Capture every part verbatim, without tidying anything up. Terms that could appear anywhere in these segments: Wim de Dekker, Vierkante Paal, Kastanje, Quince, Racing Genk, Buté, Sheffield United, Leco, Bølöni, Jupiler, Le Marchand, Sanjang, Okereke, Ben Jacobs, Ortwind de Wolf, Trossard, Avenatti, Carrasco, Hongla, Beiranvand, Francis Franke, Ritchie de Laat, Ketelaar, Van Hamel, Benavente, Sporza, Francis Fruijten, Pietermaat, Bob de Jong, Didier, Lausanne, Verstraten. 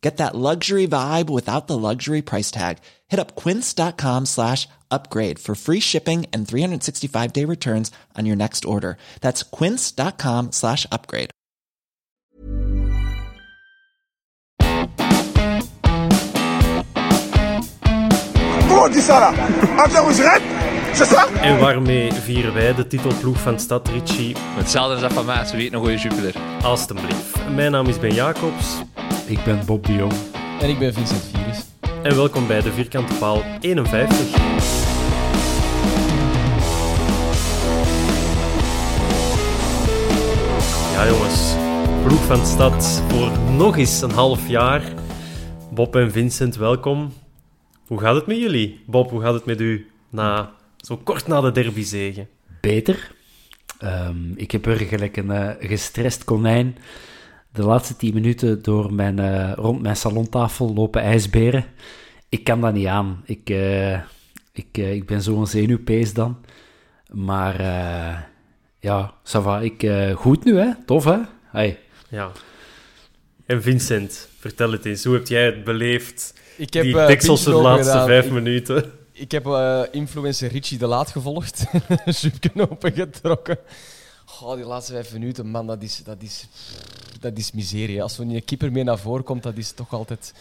Get that luxury vibe without the luxury price tag. Hit up quince dot com slash upgrade for free shipping and three sixty-five day returns on your next order. That's quince dot com slash upgrade. En waarmee vieren wij de titelploeg van de stad, Ritchie? Hetzelfde als dat van mij, ze weten een goede Jupiler. Alstublieft. Mijn naam is Ben Jacobs. Ik ben Bob de Jong. En ik ben Vincent Vieris. En welkom bij de Vierkante Paal eenenvijftig. Ja jongens, ploeg van de stad voor nog eens een half jaar. Bob en Vincent, welkom. Hoe gaat het met jullie? Bob, hoe gaat het met u na, zo kort na de derbyzege? Beter. Um, ik heb er gelijk een uh, gestrest konijn. De laatste tien minuten door mijn, uh, rond mijn salontafel lopen ijsberen. Ik kan dat niet aan. Ik, uh, ik, uh, ik ben zo'n zenuwpees dan. Maar uh, ja, ça va. Ik, uh, goed nu, hè? Tof, hè? Hey. Ja. En Vincent, vertel het eens. Hoe heb jij het beleefd? Ik heb, die dekselse uh, de laatste gedaan. vijf ik, minuten. Ik heb uh, influencer Ritchie de Laat gevolgd. Subken opengetrokken. Goh, die laatste vijf minuten, man, dat is, dat is, dat is miserie. Als er een keeper mee naar voren komt, dat is toch altijd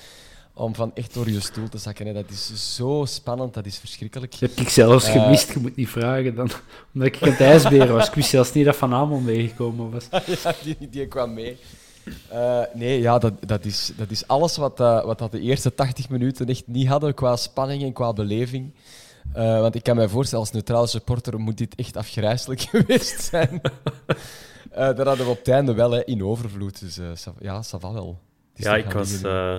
om van echt door je stoel te zakken. Hè. Dat is zo spannend, dat is verschrikkelijk. Dat heb ik zelfs gemist, uh, je moet niet vragen dan. Omdat ik aan het ijsberen was. Ik wist zelfs niet dat Van Amel meegekomen was. Ja, die, die kwam mee. Uh, nee, ja, dat, dat, is, dat is alles wat, uh, wat dat de eerste tachtig minuten echt niet hadden qua spanning en qua beleving. Uh, want ik kan mij voorstellen, als neutrale supporter moet dit echt afgrijselijk geweest zijn. uh, dat hadden we op het einde wel, hè, in overvloed. Dus uh, ja, ça va wel. Ja, ik was... Uh,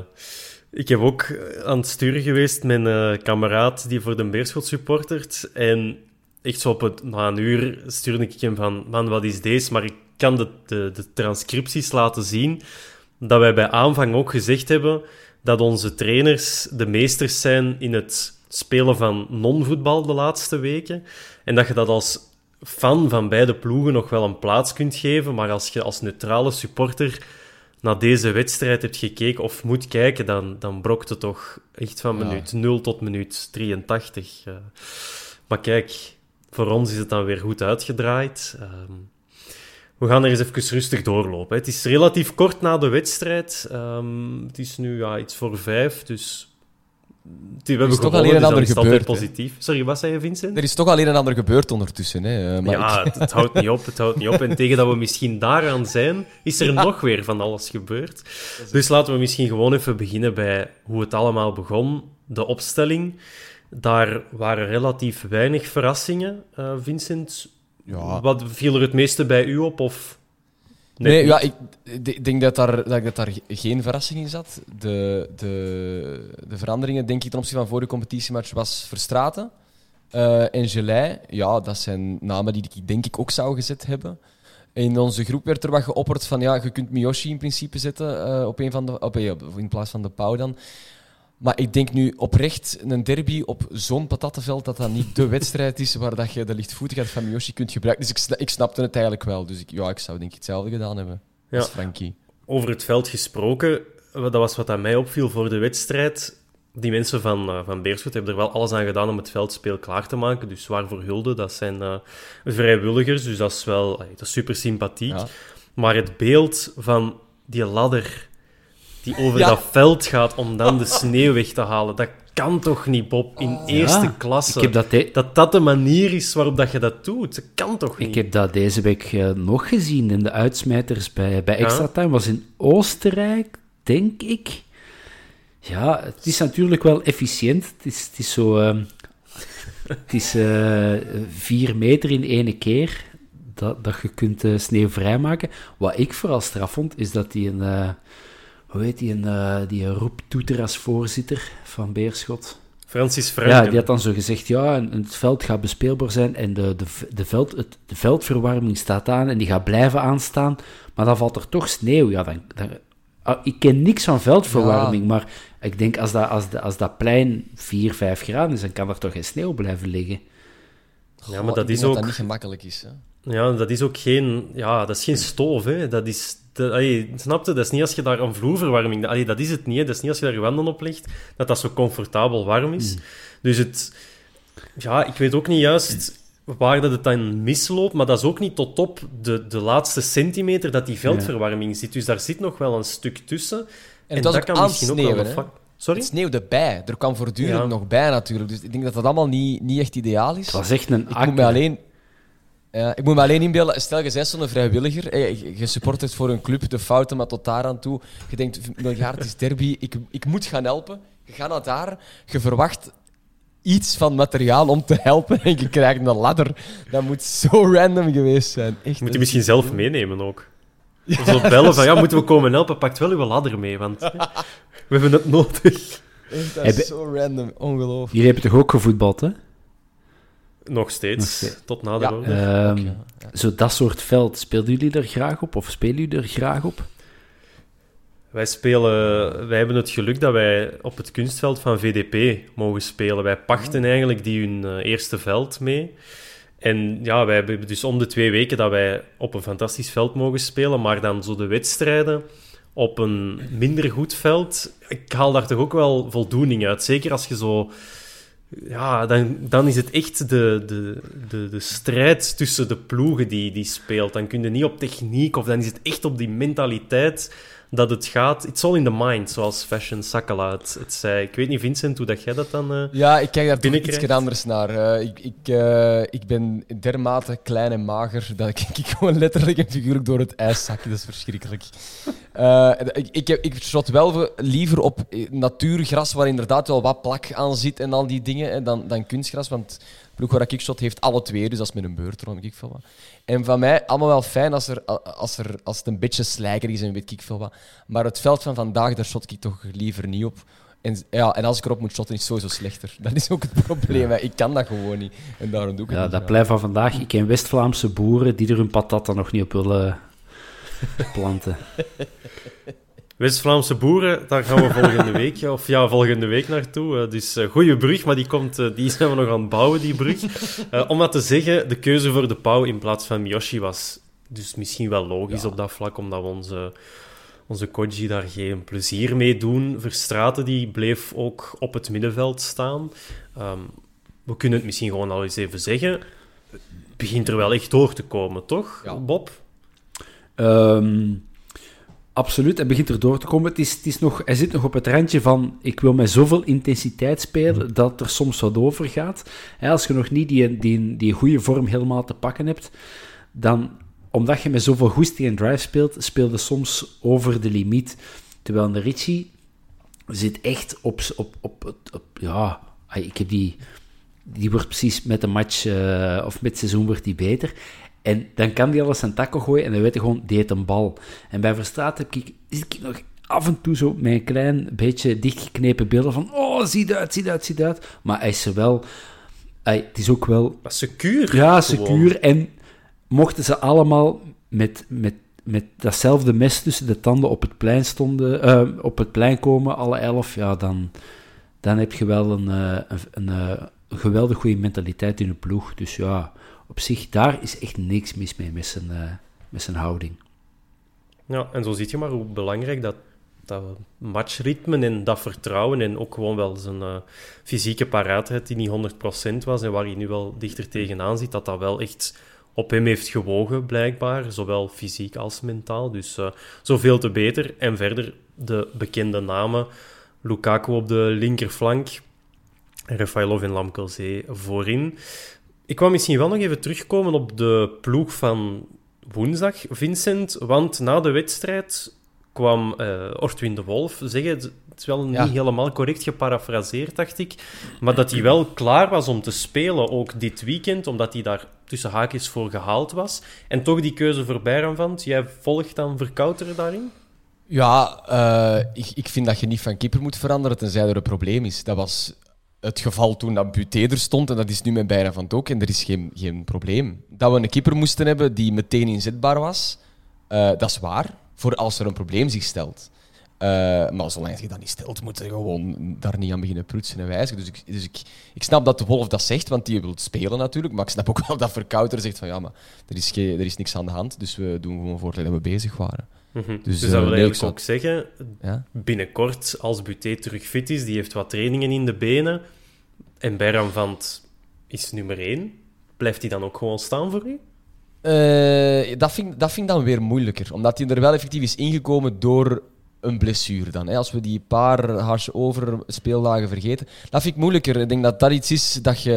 ik heb ook aan het sturen geweest met een uh, kameraad die voor de Beerschot supportert. En echt zo op het, na een uur stuurde ik hem van... Man, wat is deze? Maar ik kan de, de, de transcripties laten zien dat wij bij aanvang ook gezegd hebben dat onze trainers de meesters zijn in het... spelen van non-voetbal de laatste weken. En dat je dat als fan van beide ploegen nog wel een plaats kunt geven. Maar als je als neutrale supporter naar deze wedstrijd hebt gekeken of moet kijken, dan, dan brokt het toch echt van minuut ja. nul tot minuut drieëntachtig. Uh, maar kijk, voor ons is het dan weer goed uitgedraaid. Uh, we gaan er eens even rustig doorlopen. Hè. Het is relatief kort na de wedstrijd. Um, het is nu ja, iets voor vijf, dus... Die we hebben toch alleen een ander gebeurd. Positief. Sorry, wat zei je, Vincent? Er is toch alleen een ander gebeurd ondertussen. Hè? Maar ja, ik... het houdt niet op, het houdt niet op. En tegen dat we misschien daaraan zijn, is er ja. nog weer van alles gebeurd. Dus laten we misschien gewoon even beginnen bij hoe het allemaal begon. De opstelling. Daar waren relatief weinig verrassingen, uh, Vincent. Ja. Wat viel er het meeste bij u op? Of... Nee, nee ja, ik d- denk dat daar, dat daar geen verrassing in zat. De, de, de veranderingen, denk ik, ten opzichte van vorige competitiematch was Verstraten uh, en Gelei. Ja, dat zijn namen die ik denk ik ook zou gezet hebben. In onze groep werd er wat geopperd van ja, je kunt Miyoshi in principe zetten uh, op een van de, op, ja, in plaats van de Pauw dan. Maar ik denk nu oprecht, een derby op zo'n patattenveld, dat dat niet de wedstrijd is waar dat je de lichtvoetigheid van Miyoshi kunt gebruiken. Dus ik, sna- ik snapte het eigenlijk wel. Dus ik, ja, ik zou denk ik hetzelfde gedaan hebben ja. als Frankie. Over het veld gesproken, dat was wat aan mij opviel voor de wedstrijd. Die mensen van, uh, van Beerschot hebben er wel alles aan gedaan om het veldspel klaar te maken. Dus waarvoor hulde, dat zijn uh, vrijwilligers. Dus dat is wel uh, dat is super sympathiek. Ja. Maar het beeld van die ladder die over ja. dat veld gaat om dan de sneeuw weg te halen, dat kan toch niet, Bob, in oh. eerste ja. klasse. Ik heb dat, de... dat dat de manier is waarop dat je dat doet. Dat kan toch niet? Ik heb dat deze week uh, nog gezien in de uitsmijters bij, bij Extra ja. Time. Was in Oostenrijk, denk ik. Ja, het is natuurlijk wel efficiënt. Het is, het is zo... Uh, het is uh, vier meter in ene keer dat, dat je kunt uh, sneeuw vrijmaken. Wat ik vooral straf vond, is dat die een... Uh, hoe heet die? Een, uh, die roeptoeter als voorzitter van Beerschot. Francis Fruijten. Ja, die had dan zo gezegd, ja, en, en het veld gaat bespeelbaar zijn en de, de, de, veld, het, de veldverwarming staat aan en die gaat blijven aanstaan, maar dan valt er toch sneeuw. Ja, dan... dan ik ken niks van veldverwarming, ja. maar ik denk als dat, als dat, als dat plein vier, vijf graden is, dan kan er toch geen sneeuw blijven liggen. Goh, ja, maar dat is ook... dat dat niet gemakkelijk is. Hè? Ja, dat is ook geen... Ja, dat is geen stoof, hè. Dat is... De, allee, snap je? Dat is niet als je daar een vloerverwarming... Allee, dat is het niet, hè. Dat is niet als je daar je wanden op legt, dat dat zo comfortabel warm is. Mm. Dus het... Ja, ik weet ook niet juist... waar dat het dan misloopt, maar dat is ook niet tot op de, de laatste centimeter dat die veldverwarming zit. Dus daar zit nog wel een stuk tussen. En, en dat kan misschien ook wel... Fa- Sorry? Het sneeuwde bij. Er kwam voortdurend ja. nog bij, natuurlijk. Dus ik denk dat dat allemaal niet, niet echt ideaal is. Dat is echt een ik moet, me alleen, uh, ik moet me alleen inbeelden... Stel, je bent zo'n vrijwilliger. Eh, je supportert voor een club, de fouten, maar tot daar aan toe. Je denkt, miljard is derby, ik, ik moet gaan helpen. Je gaat naar daar, je verwacht... iets van materiaal om te helpen en je krijgt een ladder. Dat moet zo random geweest zijn. Echt, moet je misschien zelf doen. Meenemen ook. Ja, zo bellen van, ja, moeten we komen helpen? Pakt wel uw ladder mee, want we hebben het nodig. Echt, dat is hey, zo random. Ongelooflijk. Jullie hebben toch ook gevoetbald, hè? Nog steeds. Nog steeds. Tot na de ja. ronde. Um, okay. ja. Zo dat soort veld. Speelden jullie er graag op? Of spelen jullie er graag op? Wij spelen, wij hebben het geluk dat wij op het kunstveld van V D P mogen spelen. Wij pachten eigenlijk die hun eerste veld mee. En ja, wij hebben dus om de twee weken dat wij op een fantastisch veld mogen spelen, maar dan zo de wedstrijden op een minder goed veld. Ik haal daar toch ook wel voldoening uit. Zeker als je zo... Ja, dan, dan is het echt de, de, de, de strijd tussen de ploegen die, die speelt. Dan kun je niet op techniek, of dan is het echt op die mentaliteit... dat het gaat... It's all in the mind, zoals Fashion Sakala het, het zei. Ik weet niet, Vincent, hoe dat jij dat dan uh, ja, ik kijk daar iets anders naar. Uh, ik, ik, uh, ik ben dermate klein en mager dat ik, ik gewoon letterlijk en figuurlijk door het ijs zak. Dat is verschrikkelijk. Uh, ik, ik, ik shot wel liever op natuurgras, waar inderdaad wel wat plak aan zit en al die dingen, hè, dan, dan kunstgras, want... De ploeg waar ik shot heeft alle twee, dus dat is met een beurt, rond ik veel wat. En van mij allemaal wel fijn als, er, als, er, als het een beetje slijker is en weet ik veel wat. Maar het veld van vandaag, daar shot ik toch liever niet op. En, ja, en als ik erop moet shotten, is het sowieso slechter. Dat is ook het probleem. Ja. Ik kan dat gewoon niet. En daarom doe ik het ja, niet. Dat pleit van vandaag. Ik ken West-Vlaamse boeren die er hun patat dan nog niet op willen planten. West-Vlaamse boeren, daar gaan we volgende week, ja, of ja, volgende week naartoe. Dus uh, goede brug, maar die, komt, uh, die zijn we nog aan het bouwen, die brug. Uh, om dat te zeggen, de keuze voor de Pauw in plaats van Miyoshi was dus misschien wel logisch ja. op dat vlak, omdat we onze, onze Koji daar geen plezier mee doen. Verstraten, die bleef ook op het middenveld staan. Um, we kunnen het misschien gewoon al eens even zeggen. Het begint er wel echt door te komen, toch, ja. Bob? Um... Absoluut, hij begint er door te komen. Het is, het is nog, hij zit nog op het randje van... Ik wil met zoveel intensiteit spelen dat er soms wat overgaat. Als je nog niet die, die, die goede vorm helemaal te pakken hebt, dan, omdat je met zoveel goesting en drive speelt, speelde soms over de limiet. Terwijl de Ritchie zit echt op... op, op, op, op ja, ik heb die... Die wordt precies met de match... Uh, of met het seizoen wordt die beter... En dan kan die alles aan takken gooien en dan weet je gewoon, die heeft een bal. En bij Verstraten heb ik, zit ik nog af en toe zo met een klein beetje dichtgeknepen beelden van oh, zie dat uit, zie dat uit, zie dat uit. Maar hij is er wel... Hij, het is ook wel... Maar secuur. Ja, gewoon. Secuur. En mochten ze allemaal met, met, met datzelfde mes tussen de tanden op het plein, stonden, uh, op het plein komen, alle elf, ja, dan, dan heb je wel een, een, een, een geweldig goede mentaliteit in je ploeg. Dus ja, op zich, daar is echt niks mis mee met zijn, uh, met zijn houding. Ja, en zo zie je maar hoe belangrijk dat, dat matchritme en dat vertrouwen en ook gewoon wel zijn uh, fysieke paraatheid die niet honderd procent was en waar je nu wel dichter tegenaan ziet, dat dat wel echt op hem heeft gewogen, blijkbaar. Zowel fysiek als mentaal. Dus uh, zoveel te beter. En verder de bekende namen. Lukaku op de linkerflank. Refaelov en Lamkel Zé voorin. Ik kwam misschien wel nog even terugkomen op de ploeg van woensdag, Vincent. Want na de wedstrijd kwam uh, Ortwind de Wolf zeggen... Het is wel niet ja. helemaal correct geparafraseerd, dacht ik. Maar dat hij wel klaar was om te spelen, ook dit weekend. Omdat hij daar tussen haakjes voor gehaald was. En toch die keuze voor Beiranvand. Jij volgt dan Verkouteren daarin? Ja, uh, ik, ik vind dat je niet van keeper moet veranderen tenzij er een probleem is. Dat was het geval toen dat Buté er stond. En dat is nu met Beiranvand ook. En er is geen, geen probleem. Dat we een keeper moesten hebben die meteen inzetbaar was. Uh, dat is waar. Voor als er een probleem zich stelt. Uh, maar zolang je dat niet stelt, moet je gewoon daar niet aan beginnen prutsen en wijzigen. Dus, ik, dus ik, ik snap dat de Wolf dat zegt, want die wil spelen natuurlijk. Maar ik snap ook wel dat Verkouter zegt van ja, maar er is, ge- er is niks aan de hand. Dus we doen gewoon voor dat we bezig waren. Mm-hmm. Dus, dus dat uh, wil ik ook zeggen, ja? Binnenkort, als Buté terug fit is, die heeft wat trainingen in de benen. En Beiranvand is nummer één. Blijft hij dan ook gewoon staan voor u? Uh, dat, vind, dat vind ik dan weer moeilijker. Omdat hij er wel effectief is ingekomen door... een blessure dan. Hè. Als we die paar hars over speeldagen vergeten. Dat vind ik moeilijker. Ik denk dat dat iets is dat je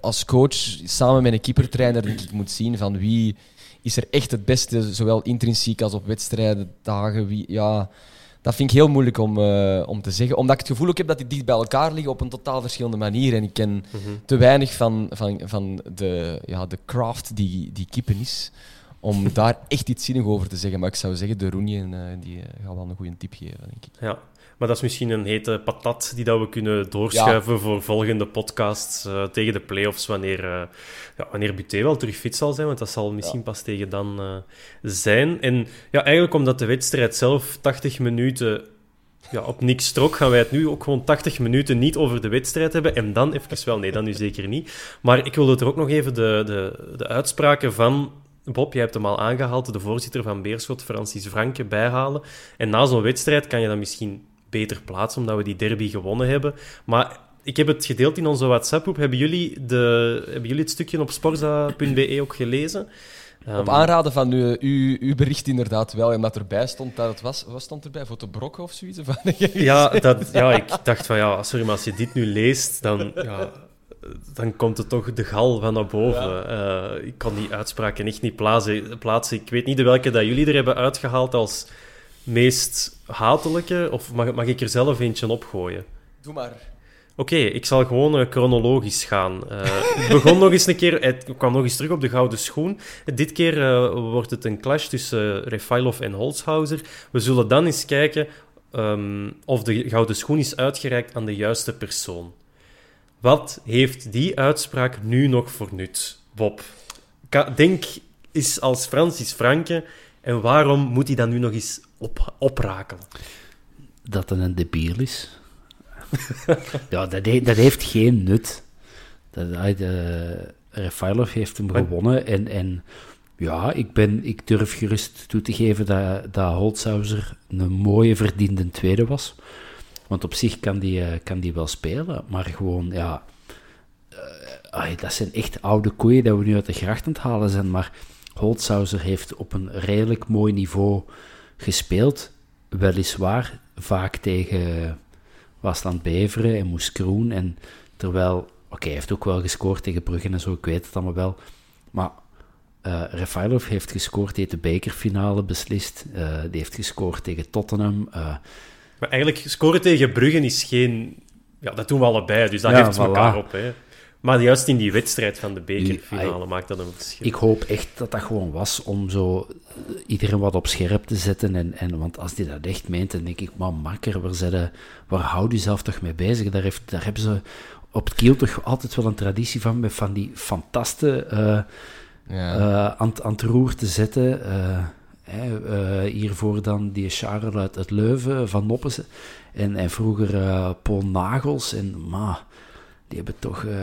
als coach samen met een keepertrainer denk ik, moet zien van wie is er echt het beste, zowel intrinsiek als op wedstrijddagen. Wie, ja, dat vind ik heel moeilijk om, uh, om te zeggen. Omdat ik het gevoel ook heb dat die dicht bij elkaar liggen op een totaal verschillende manier. En ik ken mm-hmm. te weinig van, van, van de, ja, de craft die, die keeper is. Om daar echt iets zinnig over te zeggen. Maar ik zou zeggen, de Roenie uh, die, uh, gaat wel een goede tip geven, denk ik. Ja, maar dat is misschien een hete patat die dat we kunnen doorschuiven ja. voor volgende podcasts uh, tegen de play-offs, wanneer, uh, ja, wanneer Buté wel terug fit zal zijn. Want dat zal misschien ja. pas tegen dan uh, zijn. En ja, eigenlijk omdat de wedstrijd zelf tachtig minuten ja, op niks trok, gaan wij het nu ook gewoon tachtig minuten niet over de wedstrijd hebben. En dan even wel, nee, dan nu zeker niet. Maar ik wilde er ook nog even de, de, de uitspraken van... Bob, jij hebt hem al aangehaald, de voorzitter van Beerschot, Francis Franke, bijhalen. En na zo'n wedstrijd kan je dan misschien beter plaatsen, omdat we die derby gewonnen hebben. Maar ik heb het gedeeld in onze WhatsApp-groep. Hebben jullie, de, hebben jullie het stukje op sporza punt b e ook gelezen? Um, op aanraden van uw, uw, uw bericht inderdaad wel. En dat erbij stond, dat het was... Wat stond erbij? Fotobrokken of zoiets? Of ja, dat, ja, ik dacht van, ja, sorry, maar als je dit nu leest, dan... Ja. Dan komt er toch de gal van naar boven. Ja. Uh, ik kan die uitspraken echt niet plaatsen. Ik weet niet de welke dat jullie er hebben uitgehaald als meest hatelijke. Of mag, mag ik er zelf eentje opgooien? Doe maar. Oké, okay, ik zal gewoon uh, chronologisch gaan. Uh, het begon nog eens een keer... Het kwam nog eens terug op de gouden schoen. Dit keer uh, wordt het een clash tussen uh, Refaelov en Holzhauser. We zullen dan eens kijken um, of de gouden schoen is uitgereikt aan de juiste persoon. Wat heeft die uitspraak nu nog voor nut, Bob? Ka- Denk eens als Francis Franke. En waarom moet hij dat nu nog eens op- oprakelen? Dat het een debiel is. ja, dat, he- dat heeft geen nut. Uh, Refaelov heeft hem maar... gewonnen. En, en ja, ik, ben, ik durf gerust toe te geven dat, dat Holzhauser een mooie verdiende tweede was. Want op zich kan die, kan die wel spelen, maar gewoon, ja... Uh, ay, dat zijn echt oude koeien dat we nu uit de gracht aan het halen zijn, maar Holzhauser heeft op een redelijk mooi niveau gespeeld. Weliswaar vaak tegen Waasland Beveren en Moes Kroen, en terwijl... Oké, okay, hij heeft ook wel gescoord tegen Brugge en zo, ik weet het allemaal wel. Maar uh, Refaelov heeft gescoord, die heeft de bekerfinale beslist. Uh, die heeft gescoord tegen Tottenham... Uh, Maar eigenlijk, scoren tegen Brugge is geen... Ja, dat doen we allebei, dus dat ja, heeft voilà. elkaar op. Hè. Maar juist in die wedstrijd van de bekerfinale I, maakt dat een verschil. Ik hoop echt dat dat gewoon was om zo iedereen wat op scherp te zetten. En, en, want als die dat echt meent, dan denk ik... Man, makker, waar, zette, waar houdt u zelf toch mee bezig? Daar, heeft, daar hebben ze op het Kiel toch altijd wel een traditie van... Met van die fantasten uh, ja. uh, aan, aan het roer te zetten... Uh, Hè, uh, hiervoor dan die Charles uit, uit Leuven, Van Noppense. En, en vroeger uh, Paul Nagels. En ma, die hebben toch... Uh...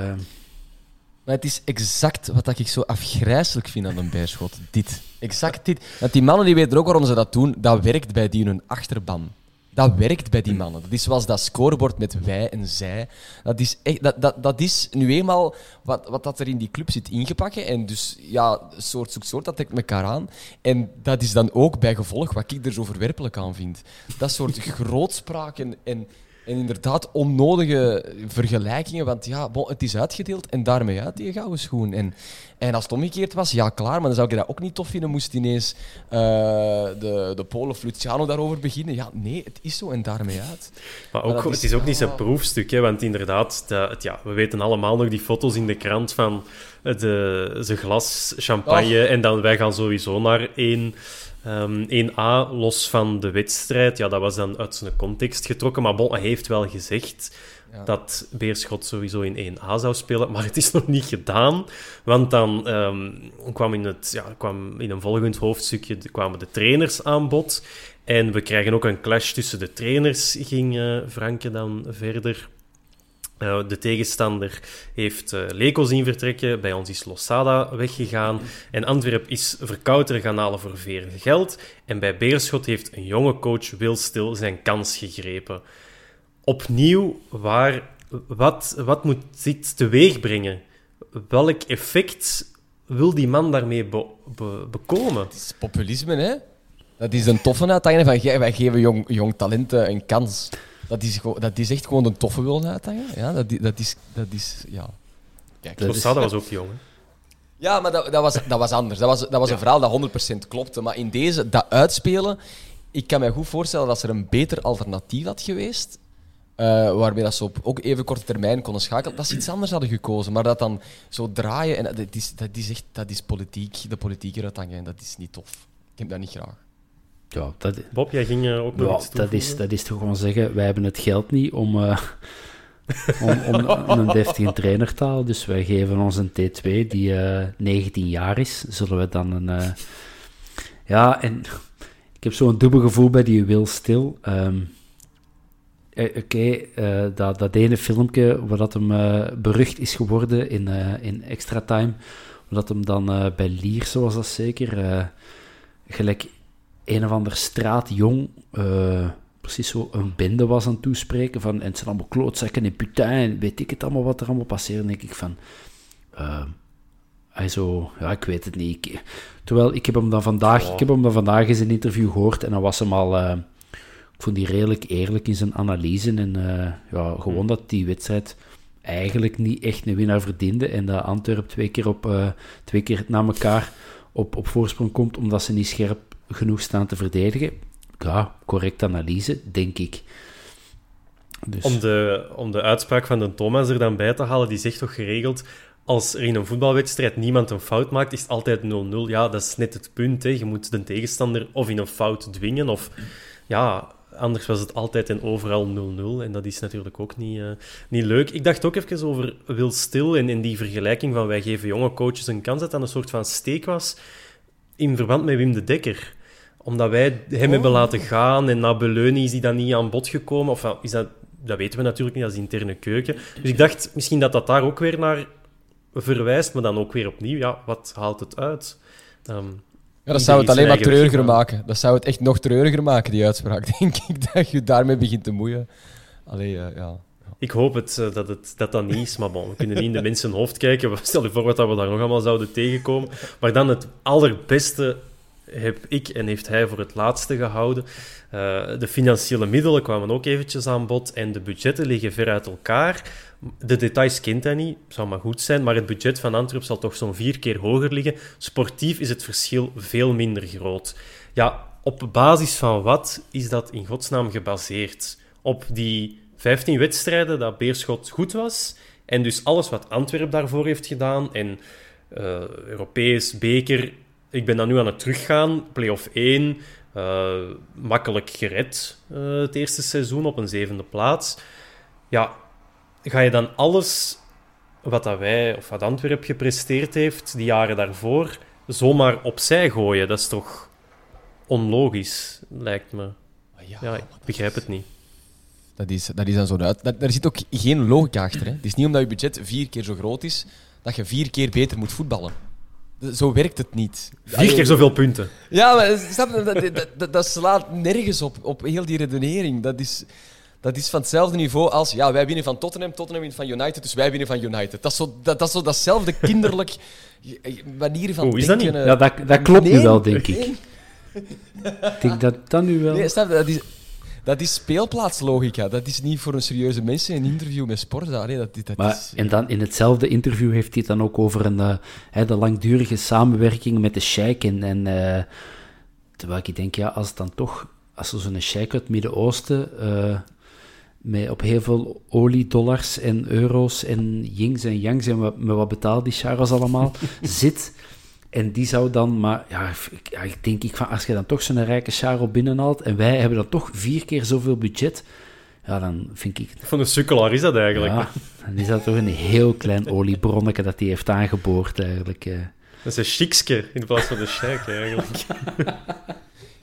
Maar het is exact wat ik zo afgrijselijk vind aan een Beerschot. Dit. Exact dit. Want die mannen die weten ook waarom ze dat doen. Dat werkt bij die in hun achterban. Dat werkt bij die mannen. Dat is zoals dat scorebord met wij en zij. Dat is, echt, dat, dat, dat is nu eenmaal wat, wat dat er in die club zit ingepakt. En dus, ja, soort zoekt soort, dat trekt elkaar aan. En dat is dan ook bij gevolg wat ik er zo verwerpelijk aan vind. Dat soort grootspraak en, en, en inderdaad onnodige vergelijkingen. Want ja, bon, het is uitgedeeld en daarmee uit die gouden schoen. En, en als het omgekeerd was, ja klaar, maar dan zou ik dat ook niet tof vinden. Moest ineens uh, de, de Polen of Luciano daarover beginnen. Ja, nee, het is zo en daarmee uit. Maar, ook, maar het is, is ook ja, niet zijn proefstuk, hè, want inderdaad, de, het, ja, we weten allemaal nog die foto's in de krant van de, zijn glas champagne. Oh. En dan wij gaan sowieso naar één, um, één A, los van de wedstrijd. Ja, dat was dan uit zijn context getrokken, maar bon, hij heeft wel gezegd... Ja. Dat Beerschot sowieso in één A zou spelen, maar het is nog niet gedaan. Want dan um, kwam, in het, ja, kwam in een volgend hoofdstukje de, kwamen de trainers aan bod. En we krijgen ook een clash tussen de trainers, ging uh, Franke dan verder. Uh, de tegenstander heeft uh, Leco zien vertrekken. Bij ons is Losada weggegaan. Ja. En Antwerp is Verkouteren gaan halen voor veel geld. En bij Beerschot heeft een jonge coach Will Still zijn kans gegrepen. Opnieuw, waar, wat, wat moet dit teweeg brengen? Welk effect wil die man daarmee be, be, bekomen? Het is populisme, hè? Dat is een toffe uitdaging van wij geven jong, jong talenten een kans. Dat is, dat is echt gewoon een toffe wil uitdaging. Ja, dat, dat is... Dat is ja. Kijk, dat is, dat was ook jong, hè? Ja, maar dat, dat, was, dat was anders. Dat was, dat was een verhaal dat honderd procent klopte. Maar in deze, dat uitspelen... Ik kan me goed voorstellen dat er een beter alternatief had geweest... Uh, waarmee dat ze op ook even korte termijn konden schakelen, dat ze iets anders hadden gekozen. Maar dat dan zo draaien, en dat, is, dat is echt dat is politiek, de politiek eruit hangen, en dat is niet tof. Ik heb dat niet graag. Ja, dat, Bob, jij ging uh, ook nog ja, iets dat is, dat is toch gewoon zeggen, wij hebben het geld niet om, uh, om, om, om een deftige trainer te halen, dus wij geven ons een T twee die uh, negentien jaar is. Zullen we dan een... Uh... Ja, en ik heb zo'n dubbel gevoel bij die Will Still... Um... Oké, okay, uh, dat, dat ene filmpje waar dat hem uh, berucht is geworden in, uh, in Extra Time, omdat hem dan uh, bij Liers, zoals dat zeker, uh, gelijk een of ander straatjong, uh, precies zo een bende was aan het toespreken van en het zijn allemaal klootzakken en putain en weet ik het allemaal wat er allemaal passeert, denk ik van... Uh, Hij zo, ja, ik weet het niet. Ik, terwijl, ik heb, hem dan vandaag, oh. ik heb hem dan vandaag eens een interview gehoord en dan was hem al... Uh, Ik vond die redelijk eerlijk in zijn analyse. En uh, ja, gewoon dat die wedstrijd eigenlijk niet echt een winnaar verdiende. En dat Antwerp twee keer, op, uh, twee keer na elkaar op, op voorsprong komt, omdat ze niet scherp genoeg staan te verdedigen. Ja, correcte analyse, denk ik. Dus. Om, de, om de uitspraak van de Thomas er dan bij te halen, die zegt toch geregeld... Als er in een voetbalwedstrijd niemand een fout maakt, is het altijd nul nul. Ja, dat is net het punt. Hè. Je moet de tegenstander of in een fout dwingen, of... ja. Anders was het altijd en overal nul nul. En dat is natuurlijk ook niet, uh, niet leuk. Ik dacht ook even over Will Still en, en die vergelijking van wij geven jonge coaches een kans, dat dat een soort van steek was in verband met Wim de Dekker. Omdat wij hem oh. hebben laten gaan en na Bølöni is hij dan niet aan bod gekomen. Of is dat, dat weten we natuurlijk niet, dat is interne keuken. Dus ik dacht misschien dat dat daar ook weer naar verwijst, maar dan ook weer opnieuw. Ja, wat haalt het uit? Um, Ja, dat zou het alleen maar treuriger maken. Dat zou het echt nog treuriger maken, die uitspraak, denk ik. Dat je daarmee begint te moeien. Allee, uh, ja. Ik hoop het, uh, dat, het, dat dat niet is, maar bon, we kunnen niet in de mensen hoofd kijken. Stel je voor wat we daar nog allemaal zouden tegenkomen. Maar dan het allerbeste heb ik en heeft hij voor het laatste gehouden. Uh, de financiële middelen kwamen ook eventjes aan bod en de budgetten liggen ver uit elkaar. De details kent hij niet, zou maar goed zijn, maar het budget van Antwerp zal toch zo'n vier keer hoger liggen. Sportief is het verschil veel minder groot. Ja, op basis van wat is dat in godsnaam gebaseerd? Op die vijftien wedstrijden dat Beerschot goed was en dus alles wat Antwerp daarvoor heeft gedaan en uh, Europees, beker... Ik ben dan nu aan het teruggaan. Playoff één, uh, makkelijk gered uh, het eerste seizoen op een zevende plaats. Ja, ga je dan alles wat dat wij of wat Antwerp gepresteerd heeft die jaren daarvoor zomaar opzij gooien? Dat is toch onlogisch, lijkt me. Ja, ja, ik begrijp het niet. Dat is, dat is dan zo uit. Dat, daar zit ook geen logica achter. Hè? Het is niet omdat je budget vier keer zo groot is, dat je vier keer beter moet voetballen. Zo werkt het niet. Vier keer zoveel punten. Ja, maar snap, dat, dat, dat, dat slaat nergens op, op heel die redenering. Dat is, dat is van hetzelfde niveau als... Ja, wij winnen van Tottenham, Tottenham wint van United, dus wij winnen van United. Dat is zo, dat, dat is zo datzelfde kinderlijk manier van o, is denken. Dat, niet? Ja, dat, dat klopt nee, nu wel, denk nee. ik. Ik denk dat dat nu wel... Nee, snap, dat is... Dat is speelplaatslogica. Dat is niet voor een serieuze mensen een interview met Sporza. Nee, dat, dat maar, is... En dan in hetzelfde interview heeft hij het dan ook over een, uh, he, de langdurige samenwerking met de sheik. En, en, uh, terwijl ik denk, ja, als dan toch, als er zo'n sheik uit het Midden-Oosten uh, met op heel veel oliedollars en euro's en yings en yangs en wat, met wat betaalt die Charas allemaal zit... En die zou dan, maar ja, ik, ja, ik denk ik van, als je dan toch zo'n rijke Charo binnenhaalt en wij hebben dan toch vier keer zoveel budget, ja, dan vind ik... Van een sukkelaar is dat eigenlijk. Ja, dan is dat toch een heel klein oliebronnetje dat hij heeft aangeboord eigenlijk. Dat is een chicske in plaats van de sheik eigenlijk.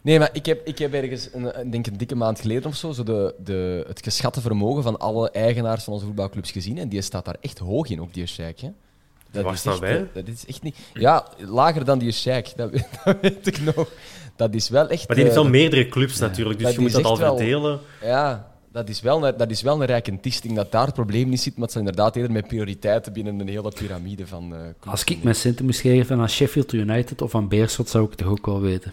Nee, maar ik heb, ik heb ergens, een, denk een dikke maand geleden of zo, zo de, de, het geschatte vermogen van alle eigenaars van onze voetbalclubs gezien. En die staat daar echt hoog in, ook die sheik, hè. Dat waar is staan echt, wij? Dat is echt niet... Ja, lager dan die sheik, dat, dat weet ik nog. Dat is wel echt... Maar die heeft wel uh, meerdere clubs ja, natuurlijk, dus je moet dat al wel, verdelen. Ja, dat is wel, dat is wel een rijke tisting dat daar het probleem niet zit, maar het zijn inderdaad eerder met prioriteiten binnen een hele piramide van uh, clubs. Als ik mijn centen moest geven aan Sheffield United of aan Beerschot, zou ik het toch ook wel weten.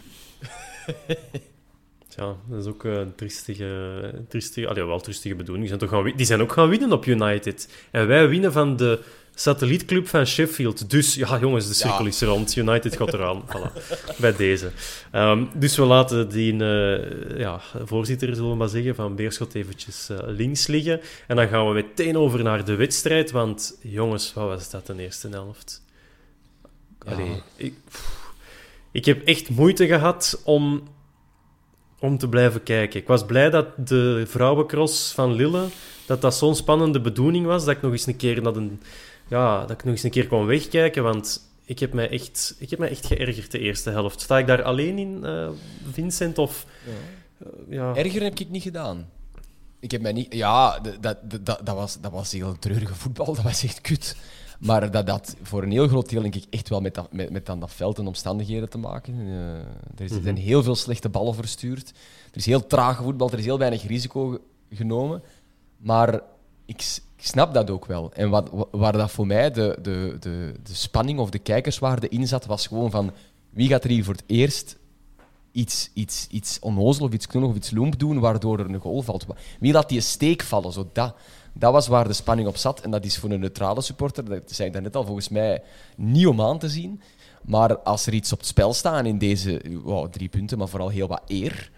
Ja, dat is ook een triestige... triestige allee, wel triestige bedoeling. Die zijn, toch gaan, die zijn ook gaan winnen op United. En wij winnen van de... Satellietclub van Sheffield. Dus, ja jongens, de cirkel ja. is rond. United gaat eraan. Voilà. Bij deze. Um, dus we laten die uh, ja, voorzitter, zullen we maar zeggen, van Beerschot eventjes uh, links liggen. En dan gaan we meteen over naar de wedstrijd. Want, jongens, wat was dat de eerste helft? Allee, ja. ik, pff, ik heb echt moeite gehad om, om te blijven kijken. Ik was blij dat de vrouwencross van Lille, dat dat zo'n spannende bedoeling was, dat ik nog eens een keer naar een... Ja, dat ik nog eens een keer kon wegkijken, want ik heb mij echt, ik heb mij echt geërgerd de eerste helft. Sta ik daar alleen in, uh, Vincent? Of, ja. Uh, ja. Erger heb ik niet gedaan. Ik heb mij niet... Ja, dat, dat, dat, was, dat was heel treurige voetbal, dat was echt kut. Maar dat had voor een heel groot deel denk ik echt wel met dat, met, met dat veld en omstandigheden te maken. Uh, er is, mm-hmm. zijn heel veel slechte ballen verstuurd. Er is heel traag voetbal, er is heel weinig risico g- genomen. Maar... Ik snap dat ook wel. En wat, waar dat voor mij de, de, de, de spanning of de kijkerswaarde in zat, was gewoon van wie gaat er hier voor het eerst iets, iets, iets onnozel of iets knullig of iets loemp doen, waardoor er een goal valt. Wie laat die steek vallen? Zo, dat, dat was waar de spanning op zat. En dat is voor een neutrale supporter, dat zei ik daarnet al, volgens mij niet om aan te zien. Maar als er iets op het spel staat in deze wow, drie punten, maar vooral heel wat eer...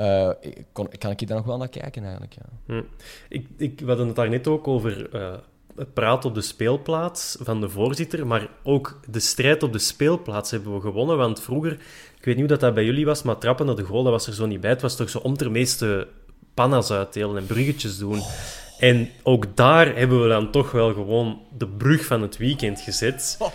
Uh, kon, kan ik hier dan nog wel naar kijken, eigenlijk. Ja. Hm. Ik, ik, we hadden het daar net ook over uh, het praten op de speelplaats van de voorzitter, maar ook de strijd op de speelplaats hebben we gewonnen, want vroeger, ik weet niet hoe dat, dat bij jullie was, maar trappen naar de goal, dat was er zo niet bij. Het was toch zo om ter meeste panna's uitdelen en bruggetjes doen. Oh. En ook daar hebben we dan toch wel gewoon de brug van het weekend gezet. Oh.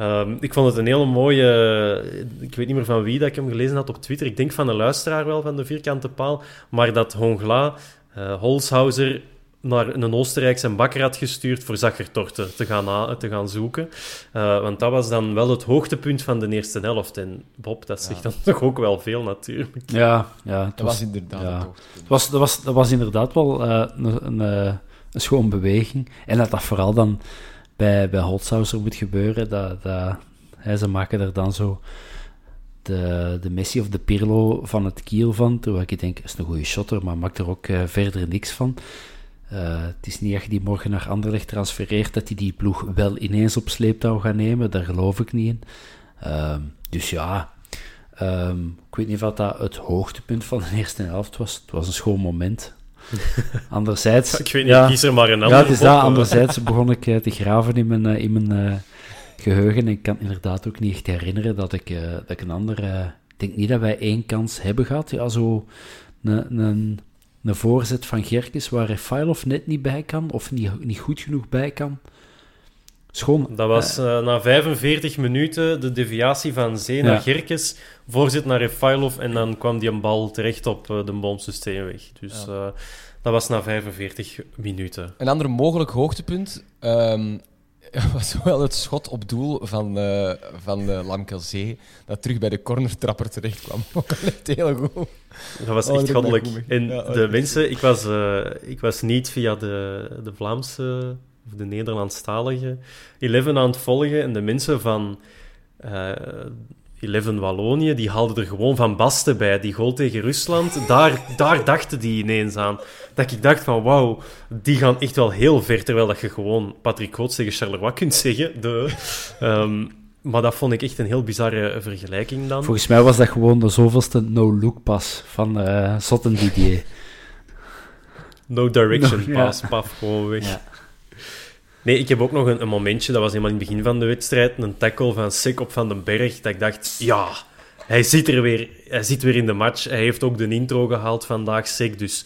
Um, ik vond het een hele mooie... Ik weet niet meer van wie dat ik hem gelezen had op Twitter. Ik denk van een luisteraar wel, van de Vierkante Paal. Maar dat Hongla, uh, Holzhauser, naar een Oostenrijkse bakker had gestuurd voor zakkertorten te gaan, na- te gaan zoeken. Uh, want dat was dan wel het hoogtepunt van de eerste helft. En Bob, dat zegt ja. dan toch ook wel veel, natuurlijk. Ja, ja het dat was, was inderdaad ja. het hoogtepunt. Het was, dat, was, dat was inderdaad wel uh, een, een, een schoon beweging. En dat dat vooral dan... Bij, bij Holzhauser moet gebeuren. Dat, dat, hè, ze maken er dan zo de, de Messi of de Pirlo van het kiel van. Terwijl ik denk, dat is een goede shotter, maar maakt er ook uh, verder niks van. Uh, het is niet als je die morgen naar Anderlecht transfereert, dat hij die ploeg wel ineens op sleeptouw gaat nemen. Daar geloof ik niet in. Uh, dus ja, um, ik weet niet of dat het hoogtepunt van de eerste helft was. Het was een schoon moment. Anderzijds... Ik weet niet, ja, kies er maar een ander. Ja, het is dat. Anderzijds begon ik uh, te graven in mijn, uh, in mijn uh, geheugen. En ik kan inderdaad ook niet echt herinneren dat ik, uh, dat ik een ander... Uh, ik denk niet dat wij één kans hebben gehad. Ja, zo een, een, een voorzet van Gerkens waar Refaelov net niet bij kan, of niet, niet goed genoeg bij kan. Schoon. Dat was uh, na vijfenveertig minuten de deviatie van Zee naar ja. Gerkens, voorzet naar Refaelov en dan kwam die een bal terecht op uh, de Boomse Steenweg. Dus ja. uh, dat was na vijfenveertig minuten. Een ander mogelijk hoogtepunt um, was wel het schot op doel van, uh, van uh, Lamkel Zé, dat terug bij de cornertrapper terecht kwam. Heel goed. Dat was oh, echt goddelijk. En ja, de mensen, ik was, uh, ik was niet via de, de Vlaamse... of de Nederlandstalige Eleven aan het volgen. En de mensen van uh, Eleven Wallonië, die haalden er gewoon Van Basten bij. Die goal tegen Rusland, daar, daar dachten die ineens aan. Dat ik dacht van, wauw, die gaan echt wel heel ver. Terwijl dat je gewoon Patrick Goots tegen Charleroi kunt zeggen. De, um, maar dat vond ik echt een heel bizarre vergelijking dan. Volgens mij was dat gewoon de zoveelste no-look-pas van uh, Sotten Didier. No direction no, pass, ja. paf, gewoon weg. Ja. Nee, ik heb ook nog een, een momentje, dat was helemaal in het begin van de wedstrijd, een tackle van Sik op Van den Berg, dat ik dacht, ja, hij zit er weer, hij zit weer in de match. Hij heeft ook de intro gehaald vandaag, Sik, dus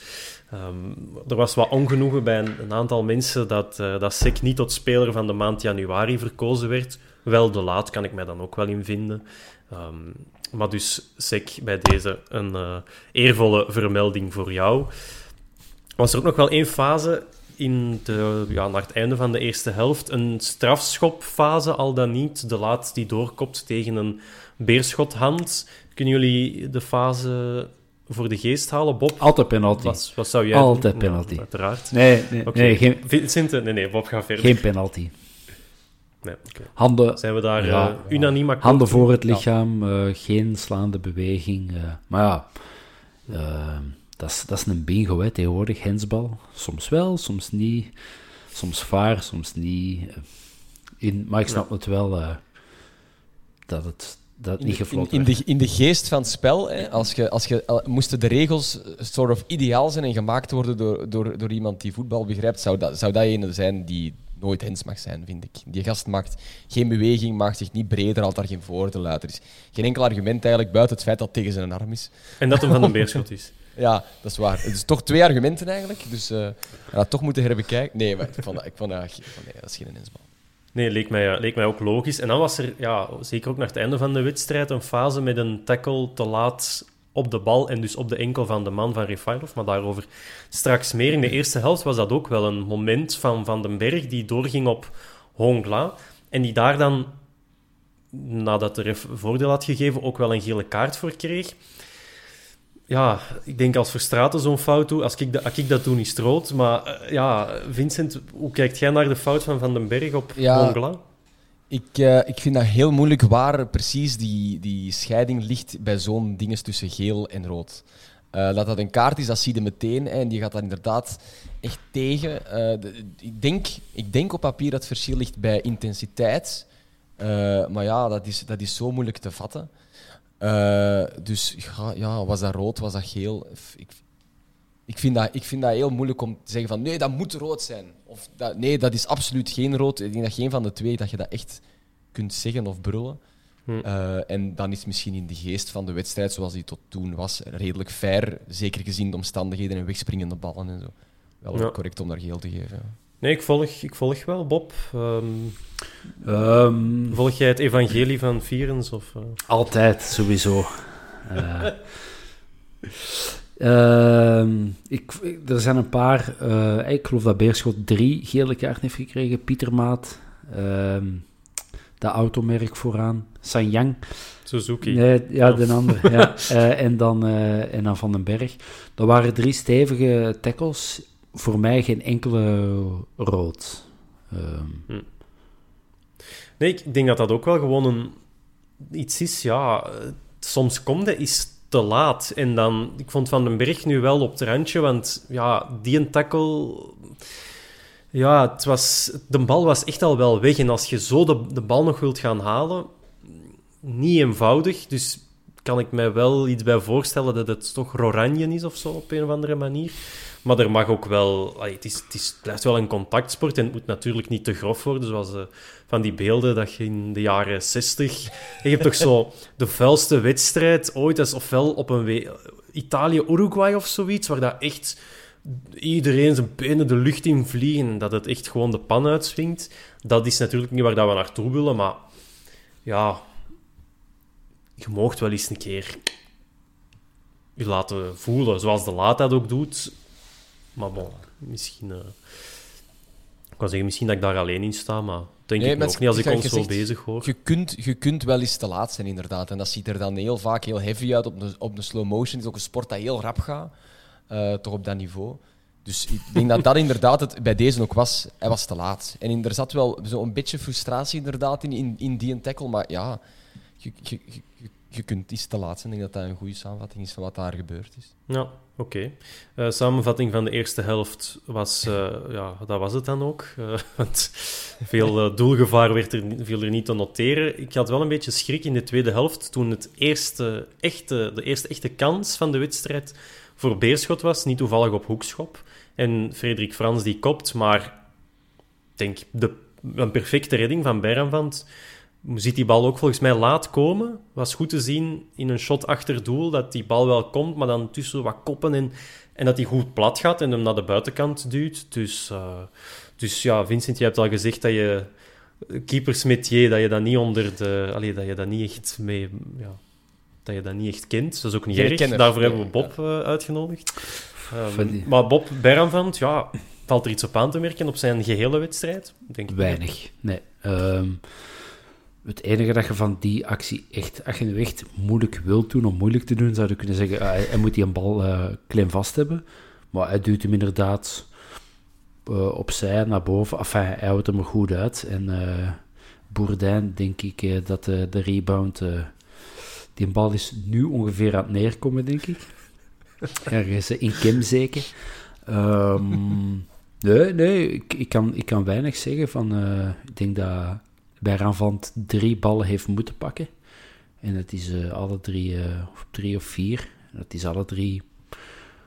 um, er was wat ongenoegen bij een, een aantal mensen dat, uh, dat Sik niet tot speler van de maand januari verkozen werd. Wel de Laat, kan ik mij dan ook wel in vinden. Um, maar dus, Sik, bij deze een uh, eervolle vermelding voor jou. Was er ook nog wel één fase... In de, ja, naar het einde van de eerste helft een strafschopfase, al dan niet. De Laat die doorkopt tegen een Beerschothand. Kunnen jullie de fase voor de geest halen, Bob? Altijd penalty. Wat, wat zou jij Altijd doen? penalty. Nou, uiteraard. Nee, nee, okay. nee, geen... Vincent, nee, nee, Bob, ga verder. Geen penalty. Nee, okay. Handen... Zijn we daar ja, uh, unaniem akkoord? Handen voor het lichaam, ja. uh, geen slaande beweging. Uh, maar ja... Uh, Dat is, dat is een bingo, hè, tegenwoordig, hensbal. Soms wel, soms niet. Soms vaar, soms niet. In, maar ik snap ja. het wel uh, dat het, dat het in, niet gefloten in, in de In de geest van het spel, hè, als je, als je, moesten de regels soort of ideaal zijn en gemaakt worden door, door, door iemand die voetbal begrijpt, zou dat, zou dat ene zijn die nooit hens mag zijn, vind ik. Die gast maakt geen beweging, maakt zich niet breder, haalt daar geen voordeel uit. Er is geen enkel argument eigenlijk, buiten het feit dat het tegen zijn arm is. En dat hem van een Beerschot is. Ja, dat is waar. Het is toch twee argumenten eigenlijk. Dus uh, dat toch moeten herbekijken. Nee, maar ik vond dat, ik vond dat, ik vond dat, dat is geen hensbal. Nee, leek mij, leek mij ook logisch. En dan was er, ja, zeker ook naar het einde van de wedstrijd, een fase met een tackle te laat op de bal en dus op de enkel van de man van Refaelov. Maar daarover straks meer. In de eerste helft was dat ook wel een moment van Van den Berg die doorging op Hongla. En die daar dan, nadat de ref voordeel had gegeven, ook wel een gele kaart voor kreeg. Ja, ik denk als Verstraten zo'n fout doet, als ik, de, als ik dat doe, niet stroot. Maar uh, ja, Vincent, hoe kijkt jij naar de fout van Van den Berg op ja, Hongla? Ik, uh, ik vind dat heel moeilijk waar precies die, die scheiding ligt bij zo'n dinges tussen geel en rood. Uh, dat dat een kaart is, dat zie je meteen. Hè, en die gaat daar inderdaad echt tegen. Uh, de, ik, denk, ik denk op papier dat het verschil ligt bij intensiteit. Uh, maar ja, dat is, dat is zo moeilijk te vatten. Uh, dus ja, ja, was dat rood, was dat geel? Ik, ik, vind dat, ik vind dat heel moeilijk om te zeggen van nee, dat moet rood zijn. Of dat, nee, dat is absoluut geen rood. Ik denk dat geen van de twee dat je dat echt kunt zeggen of brullen. Hm. Uh, en dan is misschien in de geest van de wedstrijd, zoals die tot toen was, redelijk fair, zeker gezien de omstandigheden en wegspringende ballen en zo. Wel ja. correct om daar geel te geven. Ja. Nee, ik volg, ik volg wel, Bob. Um, um, volg jij het evangelie van Vierens? Of, uh? Altijd, sowieso. uh, uh, ik, er zijn een paar... Uh, ik geloof dat Beerschot drie gele kaarten heeft gekregen. Pietermaat. Uh, dat automerk vooraan. Sanjang. Suzuki. Nee, ja, de andere. ja. Uh, en, dan, uh, en dan Van den Berg. Dat waren drie stevige tackles... Voor mij geen enkele rood. Um. Hm. Nee, ik denk dat dat ook wel gewoon een, iets is, ja... Soms komde is te laat. En dan... Ik vond Van den Berg nu wel op het randje, want ja, die een tackle... Ja, het was... De bal was echt al wel weg. En als je zo de, de bal nog wilt gaan halen... Niet eenvoudig, dus kan ik mij wel iets bij voorstellen dat het toch Roranje is of zo, op een of andere manier. Maar er mag ook wel... Het, is, het, is, het blijft wel een contactsport en het moet natuurlijk niet te grof worden, zoals de, van die beelden dat je in de jaren zestig... Je hebt toch zo de vuilste wedstrijd ooit, dat is ofwel op een... We- Italië-Uruguay of zoiets, waar dat echt iedereen zijn benen de lucht in vliegen, dat het echt gewoon de pan uitswingt. Dat is natuurlijk niet waar dat we naartoe willen, maar ja, je moogt wel eens een keer je laten voelen, zoals de Laat dat ook doet. Maar bon, misschien... Uh, ik kan zeggen, misschien dat ik daar alleen in sta, maar denk nee, ik ook niet als ik ons gezegd, zo bezig hoor. Je kunt, je kunt wel eens te laat zijn, inderdaad. En dat ziet er dan heel vaak heel heavy uit op de, op de slow motion. Het is ook een sport dat heel rap gaat, uh, toch op dat niveau. Dus ik denk dat dat inderdaad het bij deze ook was. Hij was te laat. En in, er zat wel zo'n beetje frustratie inderdaad in, in, in die tackle, maar ja... Je, je, je, je kunt iets te laat zijn. Ik denk dat dat een goede samenvatting is van wat daar gebeurd is. Ja, oké. Okay. Uh, samenvatting van de eerste helft was... Uh, ja, dat was het dan ook. Uh, want veel uh, doelgevaar werd er, viel er niet te noteren. Ik had wel een beetje schrik in de tweede helft toen het eerste echte, de eerste echte kans van de wedstrijd voor Beerschot was. Niet toevallig op hoekschop. En Frederik Frans die kopt, maar denk de, een perfecte redding van Beiranvand... Ziet die bal ook volgens mij laat komen. Was goed te zien in een shot achter doel dat die bal wel komt, maar dan tussen wat koppen en, en dat hij goed plat gaat en hem naar de buitenkant duwt. Dus, uh, dus ja, Vincent, je hebt al gezegd dat je keepersmetier, dat je dat niet onder de... Allee, dat je dat niet echt mee... Ja, dat je dat niet echt kent. Dat is ook niet erg. Daarvoor hebben we Bob uh, uitgenodigd. Um, maar Bob Beiranvand, ja, valt er iets op aan te merken op zijn gehele wedstrijd? Denk ik. Weinig, nee. Um... Het enige dat je van die actie echt, als je nu echt moeilijk wilt doen om moeilijk te doen, zou je kunnen zeggen, ah, hij moet die een bal uh, klein vast hebben. Maar hij duwt hem inderdaad uh, opzij, naar boven. Enfin, hij houdt hem er goed uit. En uh, Boerdijn, denk ik, uh, dat uh, de rebound... Uh, die bal is nu ongeveer aan het neerkomen, denk ik. Ergens uh, in Kim zeker. Um, nee, nee ik, ik, kan, ik kan weinig zeggen van... Uh, ik denk dat... Beiranvand drie ballen heeft moeten pakken. En dat is uh, alle drie, uh, of drie of vier. Dat is alle drie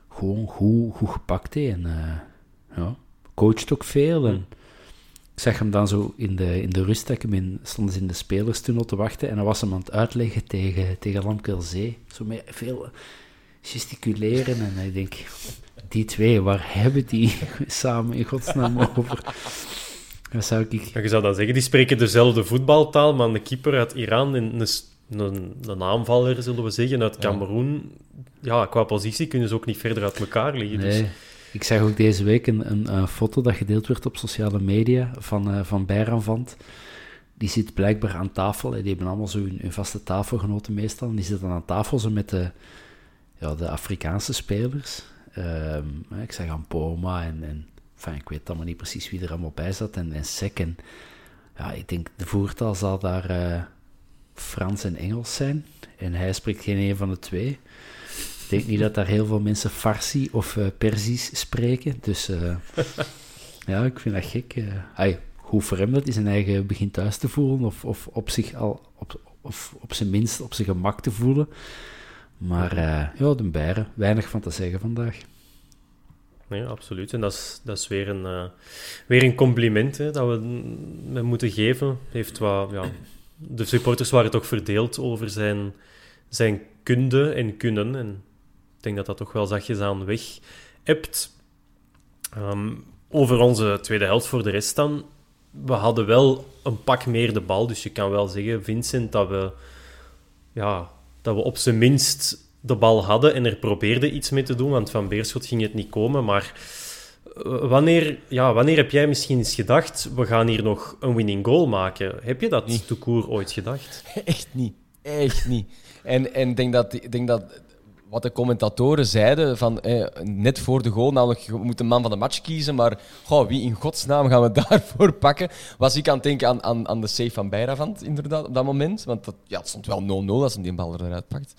gewoon goed, goed gepakt. He. En uh, ja, coacht ook veel. En ik zag hem dan zo in de, in de rust, dat ik hem in, stond in de spelerstunnel te wachten. En dan was hem aan het uitleggen tegen, tegen Lamkel Zé. Zo met veel gesticuleren. En ik denk, die twee, waar hebben die samen in godsnaam over... Zou ik... ja, je zou dan zeggen, die spreken dezelfde voetbaltaal, maar een keeper uit Iran en een, een, een aanvaller, zullen we zeggen, uit Kameroen, ja. ja, qua positie kunnen ze ook niet verder uit elkaar liggen. Nee. Dus. Ik zag ook deze week een, een, een foto dat gedeeld werd op sociale media van, uh, van Beiranvand. Die zit blijkbaar aan tafel, en die hebben allemaal zo hun, hun vaste tafelgenoten meestal, en die zitten aan tafel zo met de, ja, de Afrikaanse spelers. Uh, ik zag Ampoma en... en Enfin, ik weet allemaal niet precies wie er allemaal bij zat. En, en Sik en... Ja, ik denk, de voertaal zal daar uh, Frans en Engels zijn. En hij spreekt geen een van de twee. Ik denk niet dat daar heel veel mensen Farsi of uh, Perzisch spreken. Dus uh, ja, ik vind dat gek. Uh, ay, hoe voor hem dat hij zijn eigen begint thuis te voelen. Of, of op zich al... Op, of op zijn minst op zijn gemak te voelen. Maar uh, ja, de Beiren. Weinig van te zeggen vandaag. Ja, absoluut. En dat is, dat is weer, een, uh, weer een compliment hè, dat we hem moeten geven. Heeft wat, ja, de supporters waren toch verdeeld over zijn, zijn kunde en kunnen. En ik denk dat dat toch wel zachtjes aan weg hebt. Um, over onze tweede helft voor de rest dan. We hadden wel een pak meer de bal. Dus je kan wel zeggen, Vincent, dat we, ja, dat we op zijn minst... de bal hadden en er probeerden iets mee te doen, want van Beerschot ging het niet komen. Maar wanneer, ja, wanneer heb jij misschien eens gedacht, we gaan hier nog een winning goal maken? Heb je dat niet. Toekoor ooit gedacht? Echt niet. Echt niet. En ik denk dat, denk dat wat de commentatoren zeiden, van, eh, net voor de goal, namelijk je moet de man van de match kiezen, maar goh, wie in godsnaam gaan we daarvoor pakken? Was ik aan het denken aan, aan, aan de save van Beiranvand, inderdaad, op dat moment. Want dat, ja, het stond wel nul nul als hij die bal eruit pakt.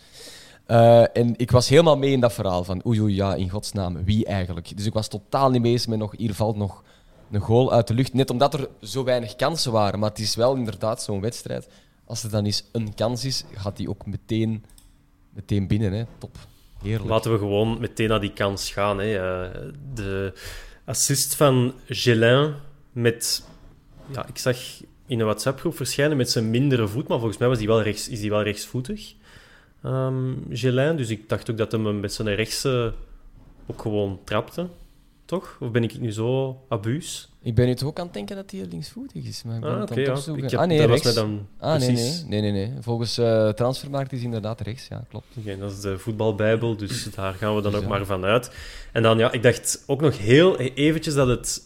Uh, en ik was helemaal mee in dat verhaal van oei oei, ja, in godsnaam, wie eigenlijk? Dus ik was totaal niet mee eens met nog, hier valt nog een goal uit de lucht. Net omdat er zo weinig kansen waren. Maar het is wel inderdaad zo'n wedstrijd. Als er dan eens een kans is, gaat die ook meteen, meteen binnen. Hè. Top. Heerlijk. Laten we gewoon meteen naar die kans gaan. Hè. Uh, de assist van Gelin met... Ja, ik zag in een WhatsApp-groep verschijnen met zijn mindere voet, maar volgens mij was die wel rechts, is die wel rechtsvoetig. Um, Gelin, dus ik dacht ook dat hij hem met zijn rechtse ook gewoon trapte. Toch? Of ben ik nu zo abuus? Ik ben nu toch ook aan het denken dat hij linksvoetig is. Maar ik ben ah, okay, ja. ik heb, ah, nee, dat rechts. Was mij dan ah, precies... Nee, nee, nee. nee. Volgens uh, Transfermarkt is hij inderdaad rechts, ja, klopt. Okay, dat is de voetbalbijbel, dus daar gaan we dan dus, ook ja. maar van uit. En dan, ja, ik dacht ook nog heel eventjes dat het,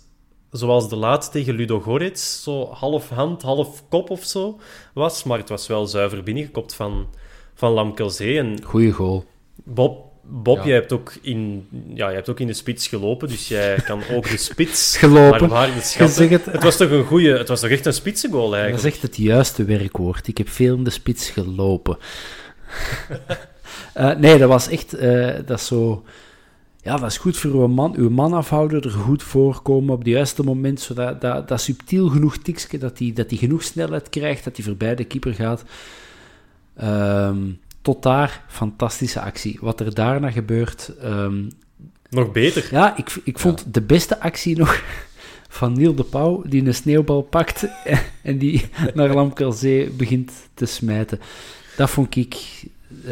zoals de laatste tegen Ludo Goretz, zo half hand, half kop of zo was. Maar het was wel zuiver binnengekopt van, van Lamkel Zé. En goeie goal. Bob. Bob, ja. jij, hebt ook in, ja, jij hebt ook in de spits gelopen, dus jij kan ook de spits... gelopen. Maar het, het was toch een goeie... Het was toch echt een spitsengoal, eigenlijk? Dat is echt het juiste werkwoord. Ik heb veel in de spits gelopen. uh, nee, dat was echt... Uh, dat is zo... Ja, dat is goed voor uw man. Uw man afhouden, er goed voorkomen op het juiste moment. Zodat, dat, dat subtiel genoeg tikske, dat hij dat die genoeg snelheid krijgt, dat hij voorbij de keeper gaat. Ehm... Um, Tot daar, fantastische actie. Wat er daarna gebeurt... Um... Nog beter. Ja, ik, ik vond ja. de beste actie nog van Niel de Pauw, die een sneeuwbal pakt en die naar Lamkel Zé begint te smijten. Dat vond ik uh,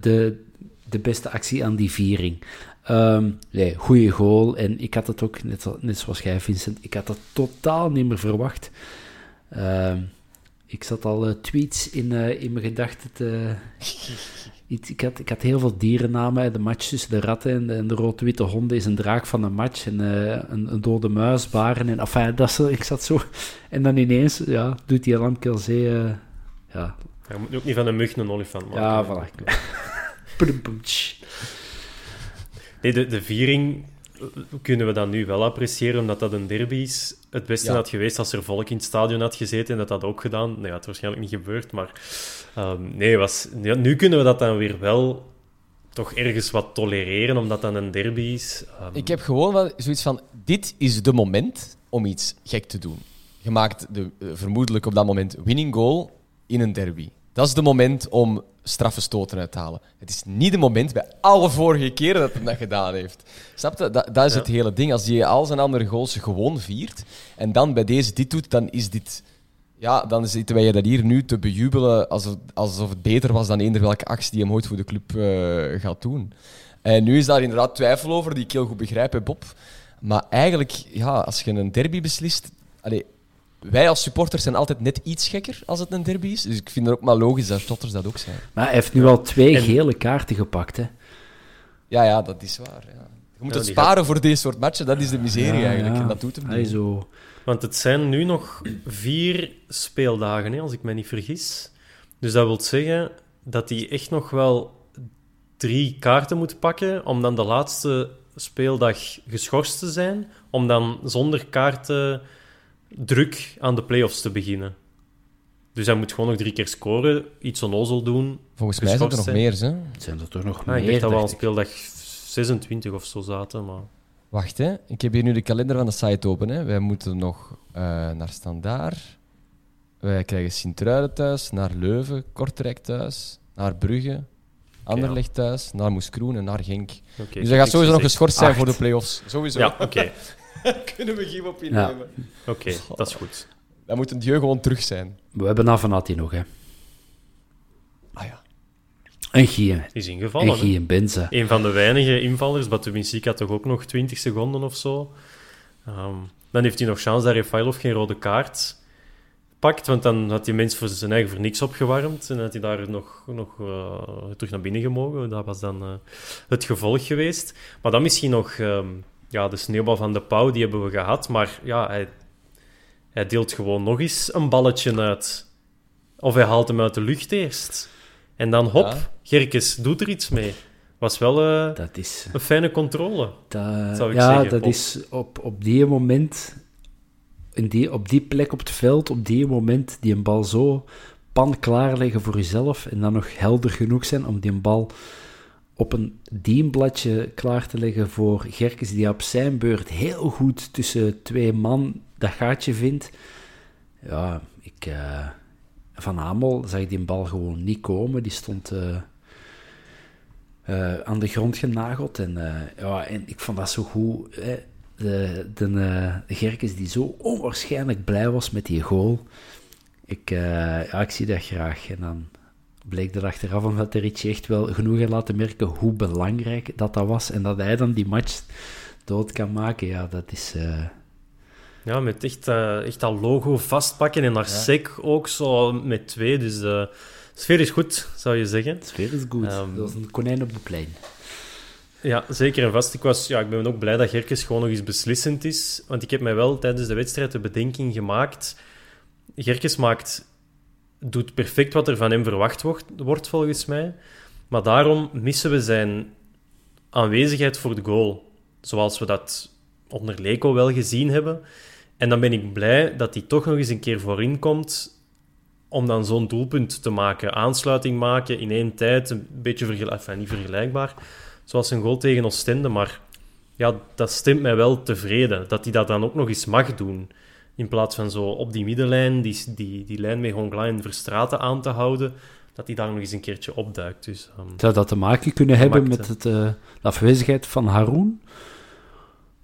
de, de beste actie aan die viering. Um, nee, goeie goal. En ik had het ook, net, net zoals jij, Vincent, ik had dat totaal niet meer verwacht. Uh, Ik zat al uh, tweets in, uh, in mijn gedachten te... Iets, ik, had, ik had heel veel dierennamen. De match tussen de ratten en de, en de rood-witte honden is een draak van een match. En, uh, een, een dode muis, baren en... Enfin, dat, ik zat zo... En dan ineens ja, doet die Lamkel Zé... Uh, ja. Je moet ook niet van een mug een olifant maken. Ja, hè? Voilà. nee, de, de viering kunnen we dat nu wel appreciëren, omdat dat een derby is. Het beste ja. had geweest als er volk in het stadion had gezeten en dat had ook gedaan. Nee, dat had waarschijnlijk niet gebeurd, maar um, nee, was, ja, nu kunnen we dat dan weer wel toch ergens wat tolereren, omdat dat een derby is. Um... Ik heb gewoon wel zoiets van, dit is de moment om iets gek te doen. Je maakt de, uh, vermoedelijk op dat moment winning goal in een derby. Dat is de moment om straffe stoten uit te halen. Het is niet de moment bij alle vorige keren dat hij dat gedaan heeft. Snap je? Dat, dat is het ja. hele ding. Als hij al zijn andere goals gewoon viert en dan bij deze dit doet, dan is dit... Ja, dan zitten wij dat hier nu te bejubelen alsof, alsof het beter was dan eender welke actie die hem ooit voor de club uh, gaat doen. En nu is daar inderdaad twijfel over, die ik heel goed begrijp, hè, Bob. Maar eigenlijk, ja, als je een derby beslist... Allez, wij als supporters zijn altijd net iets gekker als het een derby is. Dus ik vind het ook maar logisch dat shotters dat ook zijn. Maar hij heeft nu al twee en... gele kaarten gepakt, hè? Ja, ja, dat is waar. Ja. Je moet ja, het sparen gaat... voor deze soort matchen. Dat is de miserie ja, eigenlijk. Ja. En dat doet hem niet. Zo. Want het zijn nu nog vier speeldagen, hè, als ik mij niet vergis. Dus dat wil zeggen dat hij echt nog wel drie kaarten moet pakken om dan de laatste speeldag geschorst te zijn. Om dan zonder kaarten... druk aan de play-offs te beginnen. Dus hij moet gewoon nog drie keer scoren, iets onnozel doen. Volgens mij zijn er nog meer, hè? Zijn er toch nog ah, meer? Ik dacht dat we al speeldag zesentwintig of zo zaten, maar... Wacht, hè. Ik heb hier nu de kalender van de site open, hè. Wij moeten nog uh, naar Standaard. Wij krijgen Sint-Truiden thuis, naar Leuven, Kortrijk thuis, naar Brugge, Anderlecht okay, ja. thuis, naar Moeskroen en naar Genk. Okay, dus hij gaat sowieso nog geschorst zijn acht. Voor de play-offs. Sowieso. Ja, oké. Okay. Kunnen we geen op innemen. Ja. Oké, okay, dat is goed. Dan moet een dieu gewoon terug zijn. We hebben Avenatti nog, hè. Ah ja. En Gien. Is ingevallen. En Gien Benza. Een van de weinige invallers, maar Sik had toch ook nog twintig seconden of zo. Um, dan heeft hij nog kans dat Refaelov geen rode kaart pakt, want dan had die mens voor zijn eigen voor niks opgewarmd en had hij daar nog, nog uh, terug naar binnen gemogen. Dat was dan uh, het gevolg geweest. Maar dan misschien nog... Um, Ja, de sneeuwbal van de Pauw, die hebben we gehad. Maar ja, hij, hij deelt gewoon nog eens een balletje uit. Of hij haalt hem uit de lucht eerst. En dan hop, ja. Gerkens doet er iets mee. Was wel uh, dat is, een fijne controle, dat, zou ik ja, zeggen. Ja, dat op, is op, op die moment... In die, op die plek op het veld, op die moment... Die een bal zo pan klaarleggen voor jezelf. En dan nog helder genoeg zijn om die bal... op een dienbladje klaar te leggen voor Gerkens, die op zijn beurt heel goed tussen twee man dat gaatje vindt. Ja, ik, uh, Van Hamel zag die bal gewoon niet komen. Die stond uh, uh, aan de grond genageld. En, uh, ja, en ik vond dat zo goed. Hè? De, de uh, Gerkens die zo onwaarschijnlijk blij was met die goal. Ik, uh, ja, ik zie dat graag. En dan... bleek dat achteraf, omdat de Ritchie echt wel genoeg had laten merken hoe belangrijk dat dat was. En dat hij dan die match dood kan maken, ja, dat is... Uh... Ja, met echt, uh, echt dat logo vastpakken en naar ja. Sik ook zo met twee. Dus de uh, sfeer is goed, zou je zeggen. De sfeer is goed. Um, dat is een konijn op de plein. Ja, zeker en vast. Ik, was, ja, ik ben ook blij dat Gerkens gewoon nog eens beslissend is. Want ik heb mij wel tijdens de wedstrijd de bedenking gemaakt. Gerkens maakt, doet perfect wat er van hem verwacht wordt, wordt, volgens mij. Maar daarom missen we zijn aanwezigheid voor de goal. Zoals we dat onder Leco wel gezien hebben. En dan ben ik blij dat hij toch nog eens een keer voorin komt om dan zo'n doelpunt te maken. Aansluiting maken in één tijd, een beetje vergelijk, enfin, niet vergelijkbaar. Zoals een goal tegen Oostende, maar ja, dat stemt mij wel tevreden. Dat hij dat dan ook nog eens mag doen. In plaats van zo op die middenlijn, die, die, die lijn met Hongla en Verstraten aan te houden, dat hij daar nog eens een keertje opduikt. Dus, um, zou dat te maken kunnen gemaakt, hebben met het, uh, de afwezigheid van Haroun?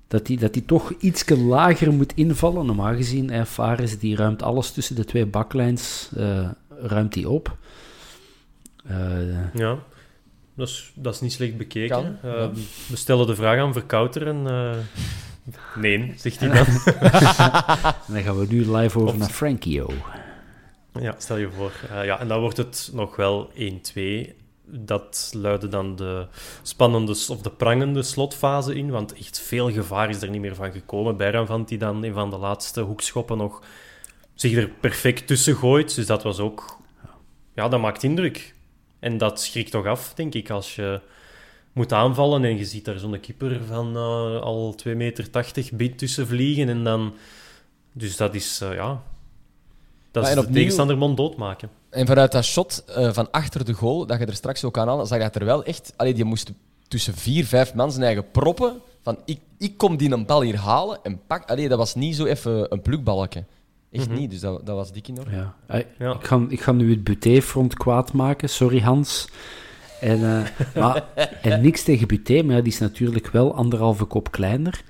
Dat hij dat toch ietsje lager moet invallen. Normaal gezien, eh, Fares die ruimt alles tussen de twee backlijns, uh, ruimt hij op. Uh, ja, dat is, dat is niet slecht bekeken. Kan, uh, we stellen de vraag aan Verkouteren. Uh, nee, zegt hij dan. En dan gaan we nu live over of, naar Frankio. Ja, stel je voor. Uh, ja, en dan wordt het nog wel één twee. Dat luidde dan de spannende of de prangende slotfase in, want echt veel gevaar is er niet meer van gekomen. Beiranvand die dan een van de laatste hoekschoppen nog zich er perfect tussen gooit. Dus dat was ook... Ja, dat maakt indruk. En dat schrikt toch af, denk ik, als je moet aanvallen en je ziet daar zo'n keeper van uh, al twee meter tachtig bit tussen vliegen en dan... Dus dat is, uh, ja... Dat is opnieuw... de tegenstander mond doodmaken. En vanuit dat shot uh, van achter de goal, dat je er straks ook aan had, zag je dat er wel echt... Allee, die moest tussen vier, vijf man zijn eigen proppen. Van, ik, ik kom die een bal hier halen en pak... Allee, dat was niet zo even een plukbalken. Echt mm-hmm. niet, dus dat, dat was dik in orde. Ja. I, ja. Ik, ga, ik ga nu het Buté-front kwaad maken. Sorry, Hans. En, uh, maar, en niks tegen Buté, maar ja, die is natuurlijk wel anderhalve kop kleiner.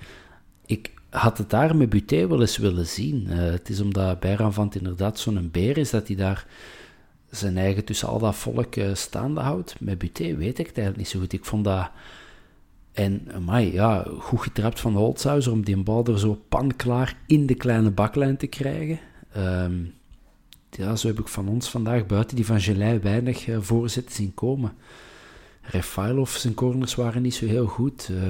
Ik... had het daar met Buté wel eens willen zien. Uh, het is omdat Beiranvand inderdaad zo'n beer is, dat hij daar zijn eigen tussen al dat volk uh, staande houdt. Met Buté weet ik het eigenlijk niet zo goed. Ik vond dat... En, amai, ja, goed getrapt van Holzhauser om die bal er zo panklaar in de kleine baklijn te krijgen. Um, ja, zo heb ik van ons vandaag buiten die van Gelei weinig uh, voorzetten zien komen. Refaelov, zijn corners waren niet zo heel goed. Uh,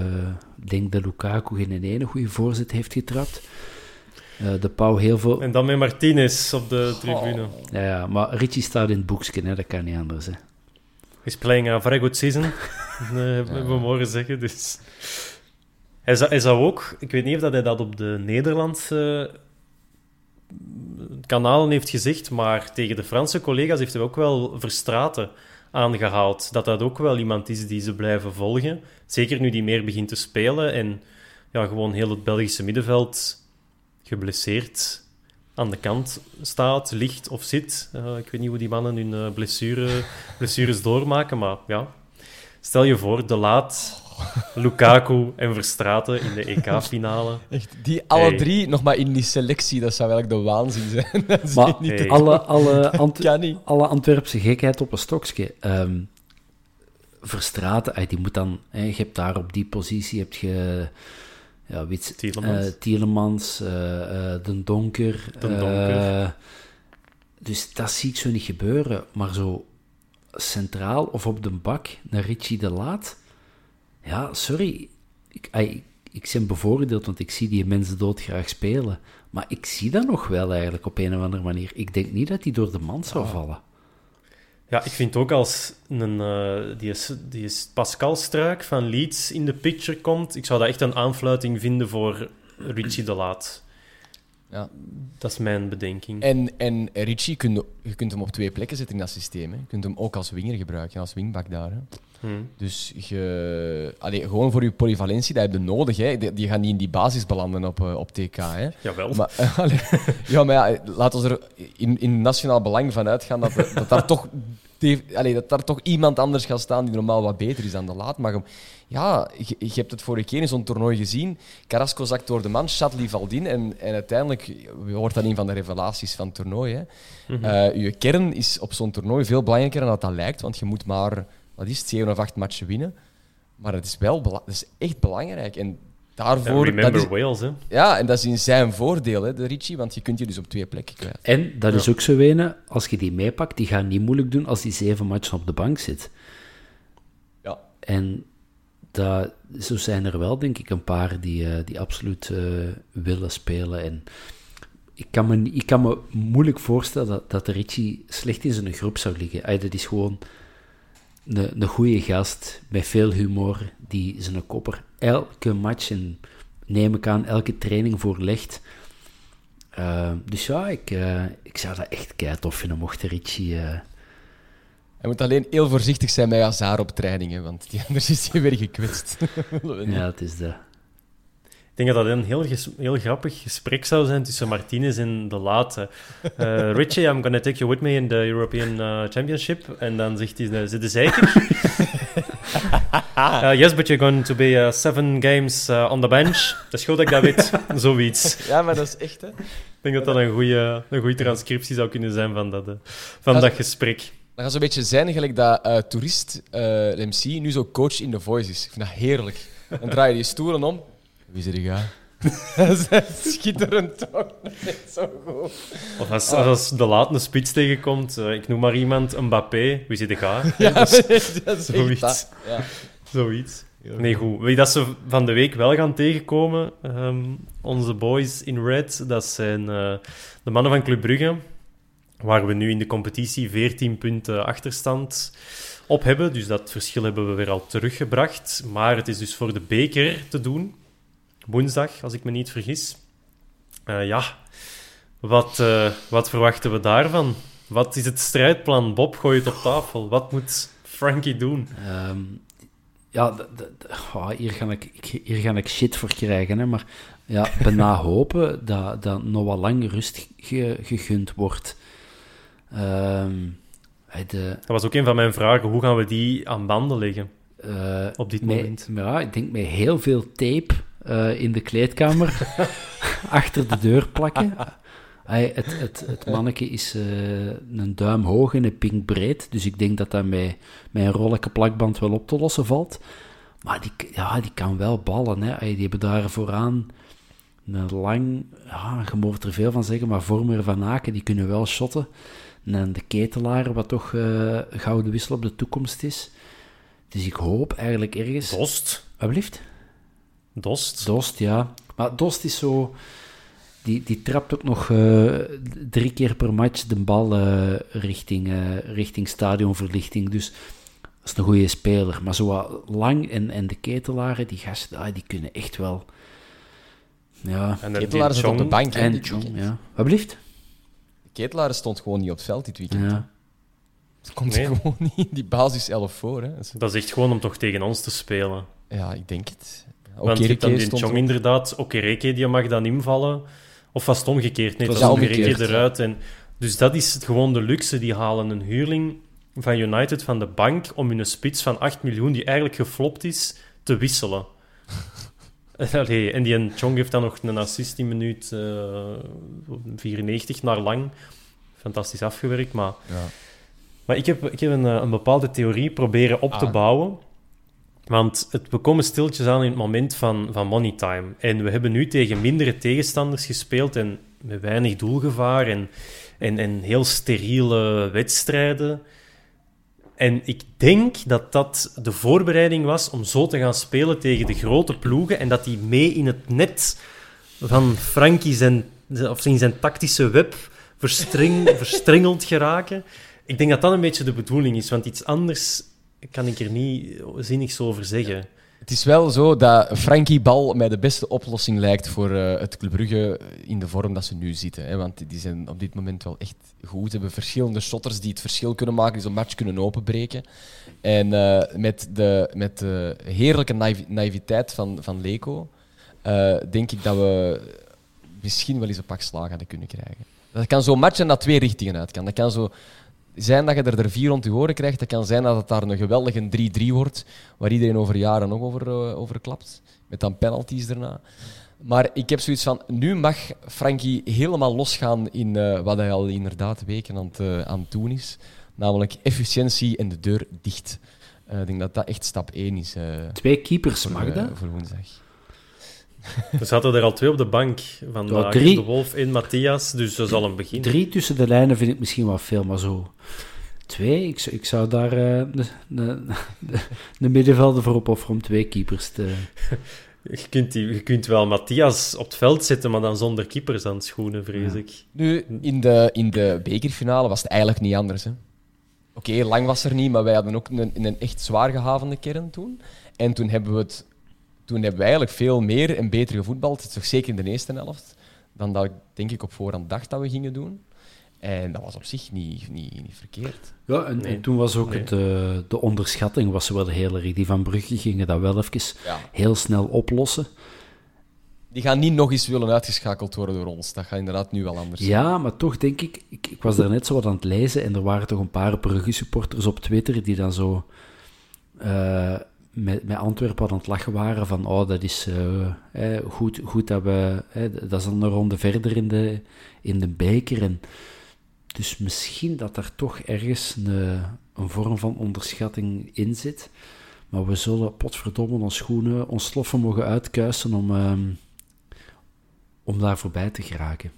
ik denk dat Lukaku geen ene goede voorzet heeft getrapt. Uh, de Pauw heel veel... En dan met Martinez op de tribune. Oh. Ja, ja, maar Ritchie staat in het boekje, hè. Dat kan niet anders. Hè. He's playing a very good season, hebben we mogen zeggen. Dus. Hij, zou, hij zou ook... Ik weet niet of dat hij dat op de Nederlandse kanalen heeft gezegd, maar tegen de Franse collega's heeft hij ook wel Verstraten aangehaald, dat dat ook wel iemand is die ze blijven volgen. Zeker nu die meer begint te spelen en ja, gewoon heel het Belgische middenveld geblesseerd aan de kant staat, ligt of zit. Uh, ik weet niet hoe die mannen hun uh, blessure, blessures doormaken, maar ja. Stel je voor, De Laat, Lukaku en Verstraten in de E K-finale. Echt, die alle hey. drie nog maar in die selectie, dat zou eigenlijk de waanzin zijn. Dat maar niet hey. alle, alle, Ant- alle Antwerpse gekheid op een stokje. Um, Verstraten, die moet dan... Hey, je hebt daar op die positie... Heb je, ja, weet, Tielemans. Uh, Tielemans uh, uh, Den Donker. Den Donker. Uh, dus dat zie ik zo niet gebeuren. Maar zo centraal of op de bak naar Ritchie de Laat... Ja, sorry. Ik, ik, ik ben bevoordeeld, want ik zie die mensen doodgraag spelen. Maar ik zie dat nog wel eigenlijk op een of andere manier. Ik denk niet dat die door de man zou vallen. Ja, ik vind ook als een, uh, die, is, die is Pascal Struik van Leeds in de picture komt, ik zou dat echt een aanfluiting vinden voor Ritchie de Laat. Ja. Dat is mijn bedenking. En, en Ritchie, kun, je kunt hem op twee plekken zetten in dat systeem. Hè. Je kunt hem ook als winger gebruiken, als wingback daar. Hè. Hmm. Dus je, allee, gewoon voor je polyvalentie, dat heb je nodig. Hè. Die, die gaan niet in die basis belanden op, uh, op T K. Hè. Jawel. Maar, allee, ja, maar ja, laten we er in, in nationaal belang van uitgaan dat, dat, daar toch, die, allee, dat daar toch iemand anders gaat staan die normaal wat beter is dan De Laat. Maar ja, je, je hebt het vorige keer in zo'n toernooi gezien. Carrasco zakt door de man, Chadli valt in. En, en uiteindelijk wordt dat een van de revelaties van het toernooi. Hè. Mm-hmm. Uh, je kern is op zo'n toernooi veel belangrijker dan dat dat lijkt, want je moet maar... Dat is zeven of acht matchen winnen. Maar het is wel bela- dat is echt belangrijk. En Daarvoor, uh, remember dat is, Wales, hè? Ja, en dat is in zijn voordeel, hè, de Ritchie, want je kunt je dus op twee plekken kwijt. En dat ja. is ook zo wenen, als je die meepakt, die gaan niet moeilijk doen als die zeven matchen op de bank zit. Ja. En dat, zo zijn er wel, denk ik, een paar die, uh, die absoluut uh, willen spelen. En ik kan me, ik kan me moeilijk voorstellen dat, dat de Ritchie slecht in zijn groep zou liggen. Ay, dat is gewoon een, een goede gast met veel humor, die zijn kopper elke match, en neem ik aan, elke training voorlegt. Uh, dus ja, ik, uh, ik zou dat echt kei tof vinden, mocht de Ritchie... Uh... Hij moet alleen heel voorzichtig zijn met Hazard op trainingen, want die anders is hij weer gekwetst. Ja, het is de... Ik denk dat dat een heel, ges- heel grappig gesprek zou zijn tussen Martinez en de Laat. Uh, Richie, I'm gonna take you with me in the European uh, Championship. En dan zegt hij, zit je zeker? Uh, yes, but you're going to be uh, seven games uh, on the bench. Dat is goed dat ik dat weet. Zoiets. Ja, maar dat is echt, hè? Ik denk dat dat een goede, een goede transcriptie zou kunnen zijn van dat, uh, van dat, dat gesprek. Dat gaat zo'n beetje zijn eigenlijk dat uh, toerist, uh, M C, nu zo coach in The Voice is. Ik vind dat heerlijk. Dan draai je die stoelen om. Wie is er gaan? Dat is schitterend, toch? Dat is zo goed. Of als, als de laatste spits tegenkomt, uh, ik noem maar iemand, Mbappé, wie zit er gaan? Ja, dat is, dat is zoiets. Dat. Ja. Zoiets. Nee, goed. Wie dat ze van de week wel gaan tegenkomen, um, onze boys in red, dat zijn uh, de mannen van Club Brugge, waar we nu in de competitie veertien punten achterstand op hebben. Dus dat verschil hebben we weer al teruggebracht. Maar het is dus voor de beker te doen. Woensdag, als ik me niet vergis. Uh, ja, wat, uh, wat verwachten we daarvan? Wat is het strijdplan? Bob, gooi het op tafel. Wat moet Frankie doen? Um, ja, d- d- oh, hier, ga ik, hier ga ik shit voor krijgen. Hè, maar ja, bijna hopen dat, dat Noah Lang rust ge- gegund wordt. Um, de... Dat was ook een van mijn vragen. Hoe gaan we die aan banden leggen uh, op dit met, moment? Ja, ik denk met heel veel tape... Uh, in de kleedkamer, achter de deur plakken. Ay, het, het, het manneke is uh, een duim hoog en een pink breed, dus ik denk dat dat met, met een rolletje plakband wel op te lossen valt. Maar die, ja, die kan wel ballen, hè. Ay, die hebben daar vooraan een lang... Ja, je mag er veel van zeggen, maar Vormer, Van Aken, die kunnen wel shotten. En de Ketelaar, wat toch uh, gouden wissel op de toekomst is. Dus ik hoop eigenlijk ergens... Dost. Alsjeblieft. Dost. Dost, ja. Maar Dost is zo... Die, die trapt ook nog uh, drie keer per match de bal uh, richting, uh, richting stadionverlichting. Dus dat is een goede speler. Maar zo Lang en, en de Ketelaren, die gasten, ah, die kunnen echt wel... Ja. En de Ketelaar zit op de bank. En dit John, ja. Wat blieft? De Ketelaar stond gewoon niet op het veld dit weekend. Ja. Dat komt nee. gewoon niet. Die basis elf voor. Hè. Dat is echt gewoon om toch tegen ons te spelen. Ja, ik denk het. Want je hebt dan die Chong inderdaad, Okereke, die mag dan invallen. Of was het omgekeerd? Nee, het was Okereke eruit. En dus dat is gewoon de luxe. Die halen een huurling van United van de bank om hun spits van acht miljoen, die eigenlijk geflopt is, te wisselen. Allee, en die Chong heeft dan nog een assist in minuut uh, vierennegentig naar Lang. Fantastisch afgewerkt. Maar, ja. maar ik heb, ik heb een, een bepaalde theorie proberen op ah. te bouwen. Want het, we komen stiltjes aan in het moment van, van money time. En we hebben nu tegen mindere tegenstanders gespeeld en met weinig doelgevaar en, en, en heel steriele wedstrijden. En ik denk dat dat de voorbereiding was om zo te gaan spelen tegen de grote ploegen en dat die mee in het net van Frankie zijn, of in zijn tactische web verstreng, verstrengeld geraken. Ik denk dat dat een beetje de bedoeling is, want iets anders... kan ik er niet zinnigs over zeggen. Ja. Het is wel zo dat Frankie Bal mij de beste oplossing lijkt voor uh, het Club Brugge in de vorm dat ze nu zitten. Hè? Want die zijn op dit moment wel echt goed. Ze hebben verschillende shotters die het verschil kunnen maken, die zo'n match kunnen openbreken. En uh, met, de, met de heerlijke naï- naïviteit van, van Leco uh, denk ik dat we misschien wel eens een pak slaag hadden kunnen krijgen. Dat kan zo'n match en dat twee richtingen uit kan. Dat kan zo... zijn dat je er, er vier rond te horen krijgt. Dat kan zijn dat het daar een geweldige drie drie wordt, waar iedereen over jaren nog over, uh, over klapt. Met dan penalties daarna. Maar ik heb zoiets van, nu mag Frankie helemaal losgaan in uh, wat hij al inderdaad weken aan het uh, aan doen is. Namelijk efficiëntie en de deur dicht. Uh, ik denk dat dat echt stap één is. Uh, Twee keepers, voor, mag uh, dat? Voor woensdag. Er zaten er al twee op de bank vandaag. Ja, de Wolf en Matthias, dus dat zal een begin. Drie tussen de lijnen vind ik misschien wel veel, maar zo... Twee, ik, ik zou daar uh, de, de, de, de middenvelder voor opofferen om twee keepers te... Je kunt, die, je kunt wel Matthias op het veld zetten, maar dan zonder keepers aan schoenen, vrees ja. ik. Nu, in de, in de bekerfinale was het eigenlijk niet anders, hè. Oké, okay, Lang was er niet, maar wij hadden ook een, een echt zwaar gehavende kern toen. En toen hebben we het... Toen hebben we eigenlijk veel meer en beter gevoetbald, toch zeker in de eerste helft, dan dat ik denk ik op voorhand dacht dat we gingen doen. En dat was op zich niet, niet, niet verkeerd. Ja, en, nee. en toen was ook nee. het, uh, de onderschatting was wel heel erg. Die van Brugge gingen dat wel even ja. heel snel oplossen. Die gaan niet nog eens willen uitgeschakeld worden door ons. Dat gaat inderdaad nu wel anders zijn. Ja, maar toch denk ik... Ik, ik was daar net zo wat aan het lezen en er waren toch een paar Brugge-supporters op Twitter die dan zo... Uh, Met, met Antwerpen aan het lachen waren van oh, dat is uh, eh, goed, goed dat we... Eh, dat is dan een ronde verder in de, in de beker. En dus misschien dat er toch ergens een, een vorm van onderschatting in zit. Maar we zullen, potverdomme, ons schoenen, ons sloffen mogen uitkuisen om, um, om daar voorbij te geraken.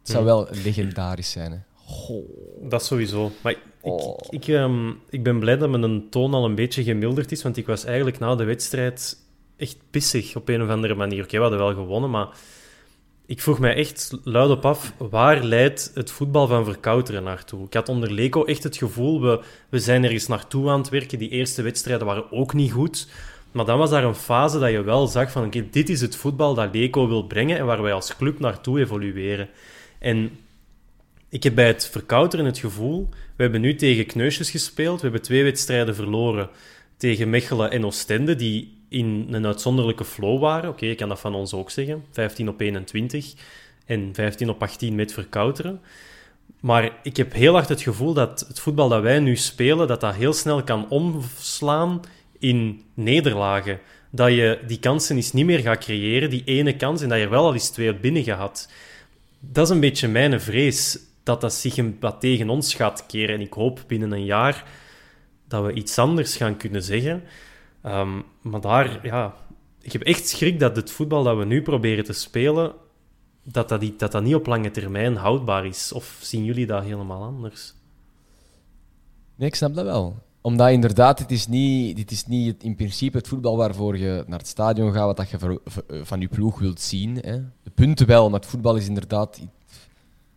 Het zou wel legendarisch zijn, hè. Goh. Dat sowieso. Maar ik, oh. ik, ik, um, ik ben blij dat mijn toon al een beetje gemilderd is, want ik was eigenlijk na de wedstrijd echt pissig op een of andere manier. Oké, okay, we hadden wel gewonnen, maar ik vroeg mij echt luidop af, waar leidt het voetbal van Verkouteren naartoe? Ik had onder Leco echt het gevoel, we, we zijn ergens naartoe aan het werken. Die eerste wedstrijden waren ook niet goed. Maar dan was daar een fase dat je wel zag van, okay, dit is het voetbal dat Leco wil brengen en waar wij als club naartoe evolueren. En... Ik heb bij het Verkouteren het gevoel... We hebben nu tegen Kneusjes gespeeld. We hebben twee wedstrijden verloren tegen Mechelen en Oostende, die in een uitzonderlijke flow waren. Oké, okay, je kan dat van ons ook zeggen. vijftien op eenentwintig en vijftien op achttien met Verkouteren. Maar ik heb heel hard het gevoel dat het voetbal dat wij nu spelen, dat dat heel snel kan omslaan in nederlagen. Dat je die kansen eens niet meer gaat creëren, die ene kans, en dat je er wel al eens twee hebt binnen gehad. Dat is een beetje mijn vrees, dat dat zich een, wat tegen ons gaat keren. En ik hoop binnen een jaar dat we iets anders gaan kunnen zeggen. Um, maar daar, ja... Ik heb echt schrik dat het voetbal dat we nu proberen te spelen, dat dat, die, dat dat niet op lange termijn houdbaar is. Of zien jullie dat helemaal anders? Nee, ik snap dat wel. Omdat inderdaad, dit is niet, dit is niet in principe het voetbal waarvoor je naar het stadion gaat, wat je van je ploeg wilt zien. Hè. De punten wel, maar het voetbal is inderdaad...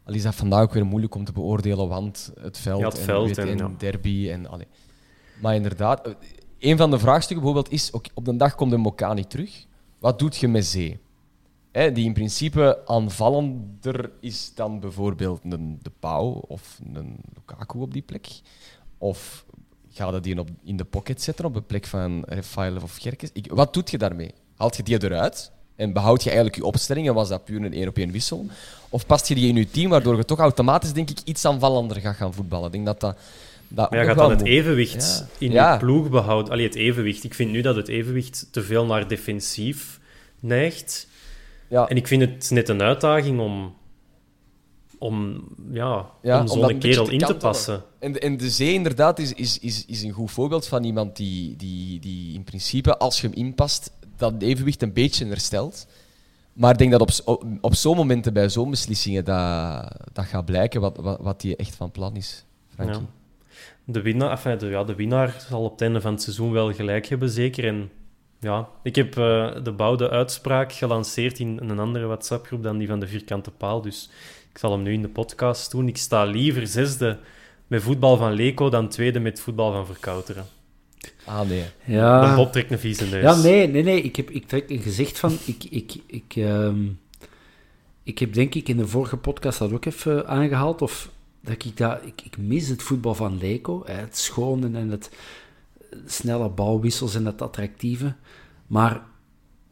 Al is dat vandaag ook weer moeilijk om te beoordelen, want het veld, ja, het veld en, en, en ja. derby... En, allee. Maar inderdaad, een van de vraagstukken bijvoorbeeld is... Okay, op de dag komt de Mokani terug. Wat doet je met Zee? Hè, die in principe aanvallender is dan bijvoorbeeld een De Pauw of een Lukaku op die plek. Of ga dat die in de pocket zetten op de plek van Refaelov of Gerkens? Ik, wat doet je daarmee? Haalt je die eruit? En behoud je eigenlijk je opstelling en was dat puur een één-op-één wissel? Of past je die in je team, waardoor je toch automatisch denk ik iets aanvallender gaat gaan voetballen? Ik denk dat dat, dat maar je gaat dan het moet. evenwicht ja. in ja. je ploeg behouden. Allee, het evenwicht. Ik vind nu dat het evenwicht te veel naar defensief neigt. Ja. En ik vind het net een uitdaging om, om, ja, ja, om zo'n kerel in te passen. En, en de Zee inderdaad is, is, is, is een goed voorbeeld van iemand die, die, die in principe, als je hem inpast... dat evenwicht een beetje herstelt. Maar ik denk dat op, op, op zo'n momenten, bij zo'n beslissingen, dat, dat gaat blijken wat, wat, wat die echt van plan is, Frankie. Ja. De winnaar, enfin, de, ja, de winnaar zal op het einde van het seizoen wel gelijk hebben, zeker. En, ja, ik heb uh, de bouwde uitspraak gelanceerd in een andere WhatsApp-groep dan die van de Vierkante Paal, dus ik zal hem nu in de podcast doen. Ik sta liever zesde met voetbal van Leco dan tweede met voetbal van Verkouteren. Ah, nee. Ja. Dan Bob trekt een vieze neus. Ja, nee, nee, nee. Ik, heb, ik trek een gezicht van... Ik, ik, ik, um, ik heb denk ik in de vorige podcast dat ook even aangehaald. Of dat ik, dat, ik, ik mis het voetbal van Leco. Hè, het schone en het snelle bouwwissels en het attractieve. Maar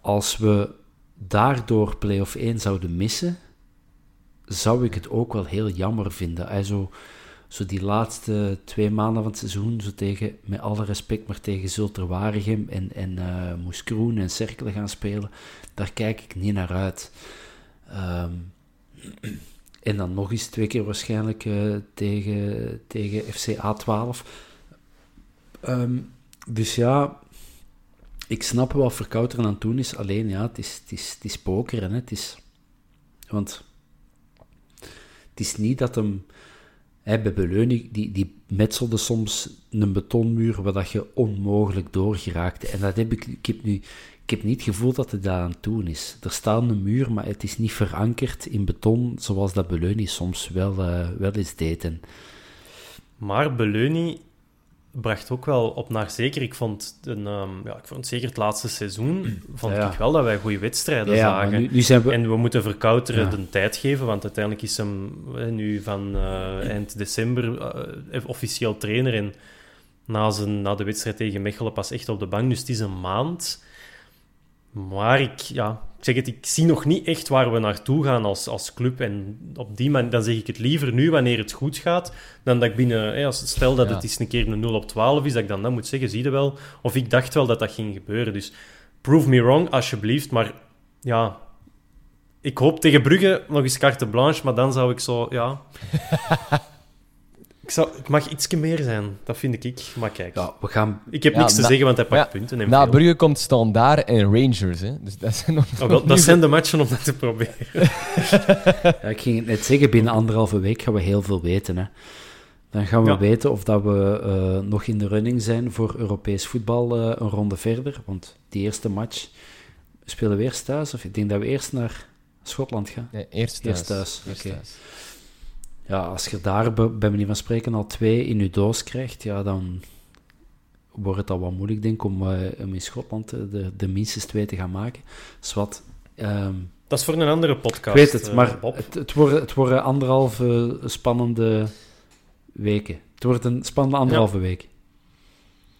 als we daardoor play-off één zouden missen, zou ik het ook wel heel jammer vinden. Hè, zo... Zo die laatste twee maanden van het seizoen, zo tegen, met alle respect, maar tegen Zulterwaregem en, en uh, Moeskroen en Cerkelen gaan spelen, daar kijk ik niet naar uit. Um, en dan nog eens twee keer waarschijnlijk uh, tegen, tegen F C A twaalf. Um, dus ja, ik snap wat Verkouteren aan het doen is, alleen ja, het is, het is, het is pokeren. Hè? Het is, want het is niet dat hem... Hè, bij Bølöni, die, die metselde soms een betonmuur waar dat je onmogelijk door geraakte. En dat heb ik, ik, heb nu, ik heb niet het gevoel dat het daar aan het doen is. Er staat een muur, maar het is niet verankerd in beton, zoals dat Bølöni soms wel, uh, wel eens deed. En... Maar Bølöni bracht ook wel op naar zeker. Ik vond, een, um, ja, ik vond zeker het laatste seizoen vond ja. ik wel dat wij goede wedstrijden ja, zagen. Nu, nu zijn we... En we moeten Verkouteren ja. de tijd geven, want uiteindelijk is hem nu van uh, eind december uh, officieel trainer en na, zijn, na de wedstrijd tegen Mechelen pas echt op de bank. Dus het is een maand. Maar ik, ja, ik zeg het, ik zie nog niet echt waar we naartoe gaan als, als club. En op die manier, dan zeg ik het liever nu, wanneer het goed gaat, dan dat ik binnen... Hé, als, stel dat ja. het eens een keer een nul op twaalf is, dat ik dan, dan moet zeggen, zie je wel. Of ik dacht wel dat dat ging gebeuren. Dus prove me wrong, alsjeblieft. Maar ja, ik hoop tegen Brugge nog eens carte blanche, maar dan zou ik zo... Ja... Ik, zou, ik mag ietsje meer zijn, dat vind ik. Maar kijk, ja, we gaan... ik heb ja, niks te na, zeggen, want hij pakt ja, punten. Na veel. Brugge komt Standaard en Rangers. Hè. Dus dat zijn, nog oh, wel, nog dat zijn de matchen om dat te proberen. Ja, ik ging het net zeggen, binnen anderhalve week gaan we heel veel weten. Hè. Dan gaan we ja. weten of dat we uh, nog in de running zijn voor Europees voetbal uh, een ronde verder. Want die eerste match spelen we eerst thuis? Of ik denk dat we eerst naar Schotland gaan? Nee, eerst thuis. Eerst thuis, eerst okay. thuis. Ja, als je daar, bij manier van spreken, al twee in je doos krijgt, ja, dan wordt het al wat moeilijk, denk ik, om, uh, om in Schotland de, de minstens twee te gaan maken. Dus wat, um, dat is voor een andere podcast. Ik weet het, maar uh, het, het, worden, het worden anderhalve spannende weken. Het wordt een spannende anderhalve ja. week.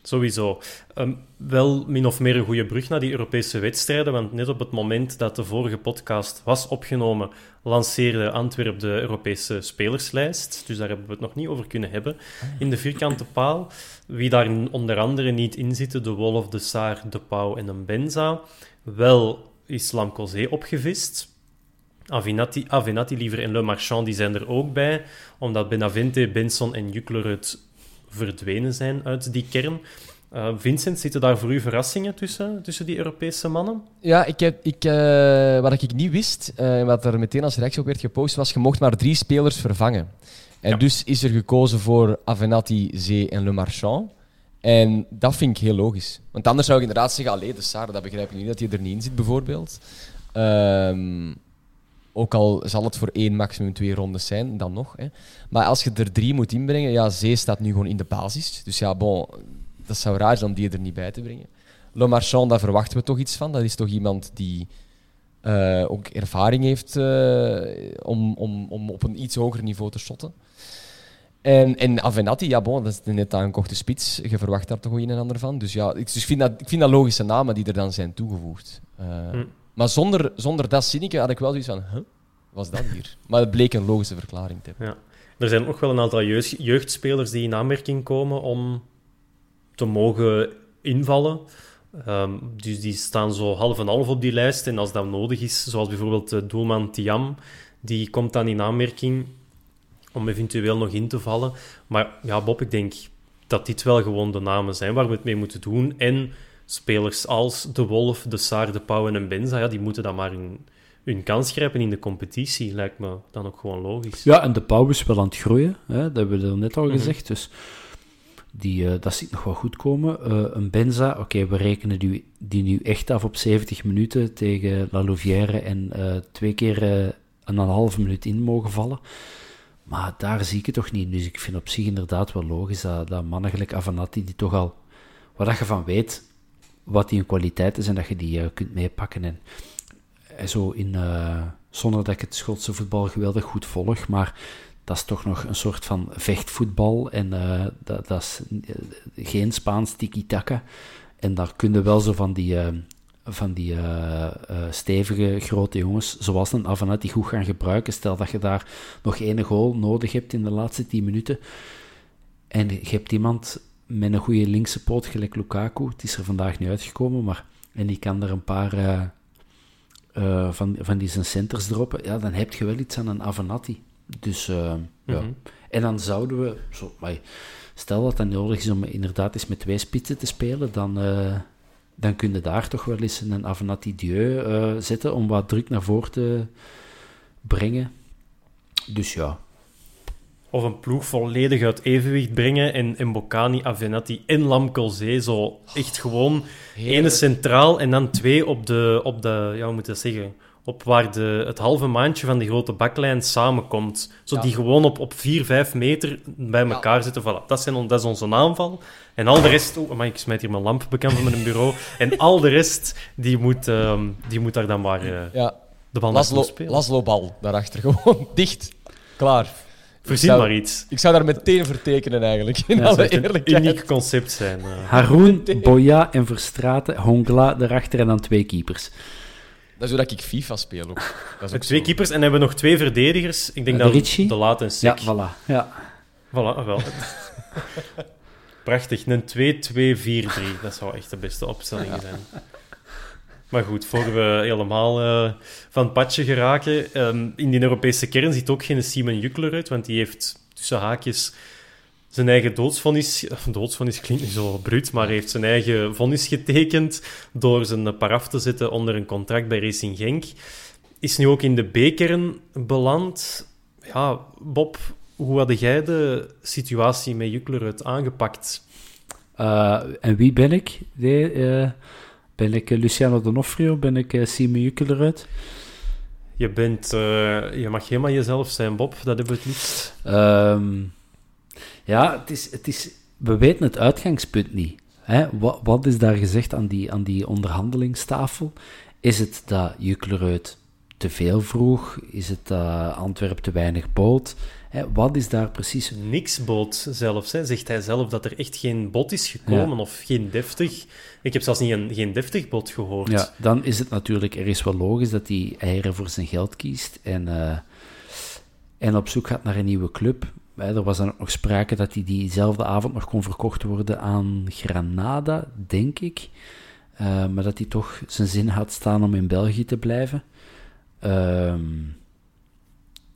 Sowieso. Um, wel min of meer een goede brug naar die Europese wedstrijden, want net op het moment dat de vorige podcast was opgenomen, lanceerde Antwerp de Europese spelerslijst. Dus daar hebben we het nog niet over kunnen hebben. In de vierkante paal, wie daar onder andere niet in zitten, de Wolf, de Saar, de Pauw en een Benza, wel is Lamkel Zé opgevist. Avenatti, Avenatti liever en Le Marchand die zijn er ook bij, omdat Benavente, Benson en Jukleruit verdwenen zijn uit die kern. Uh, Vincent, zitten daar voor u verrassingen tussen, tussen die Europese mannen? Ja, ik heb, ik, uh, wat ik niet wist, uh, wat er meteen als reactie op werd gepost, was je mocht maar drie spelers vervangen. En ja. dus is er gekozen voor Avenatti, Zee en Le Marchand. En dat vind ik heel logisch. Want anders zou ik inderdaad zeggen, allee, de Saar, dat begrijp ik niet, dat hij er niet in zit, bijvoorbeeld. Um, Ook al zal het voor één, maximum twee rondes zijn, dan nog. Hè. Maar als je er drie moet inbrengen... Ja, Zee staat nu gewoon in de basis. Dus ja, bon, dat zou raar zijn om die er niet bij te brengen. Le Marchand, daar verwachten we toch iets van. Dat is toch iemand die uh, ook ervaring heeft uh, om, om, om op een iets hoger niveau te shotten. En, en Avenatti, ja, bon, dat is de net aangekochte spits. Je verwacht daar toch een en ander van. Dus ja, ik, dus vind, dat, ik vind dat logische namen die er dan zijn toegevoegd. Uh, hm. Maar zonder, zonder dat zinnetje had ik wel zoiets van... Huh? Wat was dat hier? Maar het bleek een logische verklaring te hebben. Ja. Er zijn ook wel een aantal jeugdspelers die in aanmerking komen om te mogen invallen. Um, dus die staan zo half en half op die lijst. En als dat nodig is, zoals bijvoorbeeld de doelman Tiam, die komt dan in aanmerking om eventueel nog in te vallen. Maar ja, Bob, ik denk dat dit wel gewoon de namen zijn waar we het mee moeten doen. En... spelers als de Wolf, de Saar, de Pauw en een Benza, ja, die moeten dan maar hun, hun kans grijpen in de competitie, lijkt me dan ook gewoon logisch. Ja, en de Pauw is wel aan het groeien, hè? Dat hebben we net al mm-hmm. gezegd, dus die, uh, dat ziet nog wel goed komen. Uh, een Benza, oké, okay, we rekenen die, die nu echt af op zeventig minuten tegen La Louvière en uh, twee keer uh, een halve minuut in mogen vallen. Maar daar zie ik het toch niet, dus ik vind op zich inderdaad wel logisch dat, dat mannen gelijk Avenatti, die toch al, waar je van weet... wat die hun kwaliteit is en dat je die uh, kunt meepakken. En, en zo in, uh, zonder dat ik het Schotse voetbal geweldig goed volg, maar dat is toch nog een soort van vechtvoetbal en uh, dat, dat is uh, geen Spaans tiki-taka. En daar kun je wel zo van die, uh, van die uh, uh, stevige grote jongens, zoals een Avenatti, goed gaan gebruiken. Stel dat je daar nog één goal nodig hebt in de laatste tien minuten en je hebt iemand... met een goede linkse poot, gelijk Lukaku. Het is er vandaag niet uitgekomen, maar... En die kan er een paar uh, uh, van, van die zijn centers droppen. Ja, dan heb je wel iets aan een Avenatti. Dus, uh, mm-hmm. ja. En dan zouden we... Zo, maar stel dat het nodig is om inderdaad eens met twee spitsen te spelen, dan, uh, dan kun je daar toch wel eens een Avenatti Dieu uh, zetten om wat druk naar voren te brengen. Dus ja. Of een ploeg volledig uit evenwicht brengen en, en Boccani, Avenatti en Lamkel Zé zo echt gewoon ene centraal en dan twee op de, op de ja, hoe moet je dat zeggen, op waar de, het halve maandje van de grote baklijn samenkomt. Zo ja. Die gewoon op, op vier, vijf meter bij elkaar ja. zitten. Voilà, dat, zijn, dat is onze aanval. En al de rest... Oh, maar ik smijt hier mijn lamp bekend van mijn bureau. En al de rest, die moet, uh, die moet daar dan maar uh, ja. de bal Laszlo, naartoe spelen. Laszlo bal daarachter. Gewoon dicht. Klaar. Verzin zou, maar iets. Ik zou daar meteen vertekenen, eigenlijk. In ja, alle eerlijkheid. Een uniek concept zijn. Uh. Haroun, Boya en Verstraten, Hongla daarachter en dan twee keepers. Dat is hoe ik FIFA speel ook. Dat is ook twee zo. Keepers en hebben we nog twee verdedigers. Ik denk de dat Ritchie de Laat en Sik. Ja, voilà. Ja. Voilà, wel. Prachtig. Een twee twee vier drie. Dat zou echt de beste opstelling ja. zijn. Maar goed, voor we helemaal uh, van het padje geraken. Um, in die Europese kern zit ook geen Simon Jukleruit, want die heeft tussen haakjes zijn eigen doodsvonnis... Doodsvonnis klinkt niet zo bruut, maar heeft zijn eigen vonnis getekend door zijn paraf te zetten onder een contract bij Racing Genk. Is nu ook in de B-kern beland. Ja, Bob, hoe had jij de situatie met Jukleruit aangepakt? Uh, en wie ben ik? Nee, uh, ben ik Luciano D'Onofrio? Ben ik uh, Simon Jukleruit? Je bent... Uh, je mag helemaal jezelf zijn, Bob. Dat hebben we het liefst. Um... Ja, het is, het is, we weten het uitgangspunt niet. Hè? Wat, wat is daar gezegd aan die, aan die onderhandelingstafel? Is het dat Jukleruit te veel vroeg? Is het dat uh, Antwerp te weinig bood? Hè? Wat is daar precies... Niks bood zelfs. Hè? Zegt hij zelf dat er echt geen bod is gekomen ja. of geen deftig... Ik heb zelfs niet een, geen deftig bod gehoord. Ja, dan is het natuurlijk ergens wel logisch dat hij eieren voor zijn geld kiest en, uh, en op zoek gaat naar een nieuwe club... Er was dan ook nog sprake dat hij die diezelfde avond nog kon verkocht worden aan Granada, denk ik. Uh, maar dat hij toch zijn zin had staan om in België te blijven. Um,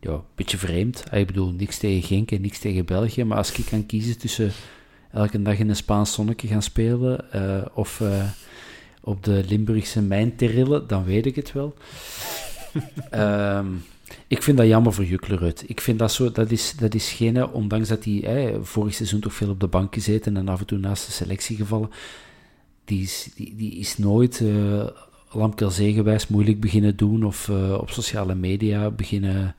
ja, een beetje vreemd. Ik bedoel, niks tegen Genk en niks tegen België. Maar als ik kan kiezen tussen elke dag in een Spaans zonnetje gaan spelen uh, of uh, op de Limburgse mijn te rillen, dan weet ik het wel. Um, Ik vind dat jammer voor Jukleruit. Ik vind dat zo, dat is, dat is geen, ondanks dat hij hè, vorig seizoen toch veel op de bank gezeten en af en toe naast de selectie gevallen, die is, die, die is nooit uh, Lamkel Zé gewijs moeilijk beginnen doen of uh, op sociale media beginnen,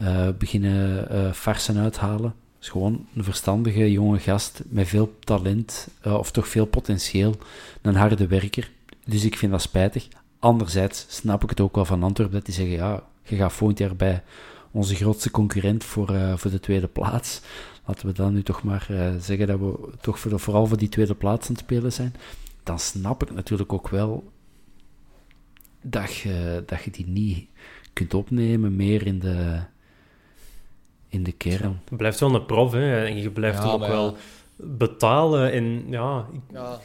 uh, beginnen uh, farsen uithalen. Het is gewoon een verstandige jonge gast met veel talent, uh, of toch veel potentieel, een harde werker. Dus ik vind dat spijtig. Anderzijds snap ik het ook wel van Antwerpen dat die zeggen, ja, je gaat volgend jaar bij onze grootste concurrent voor, uh, voor de tweede plaats. Laten we dan nu toch maar uh, zeggen dat we toch voor de, vooral voor die tweede plaats aan het spelen zijn. Dan snap ik natuurlijk ook wel dat je, dat je die niet kunt opnemen meer in de, in de kern. Je blijft wel een prof, hè? En je blijft ja, ook wel ja. betalen. En ja... ja.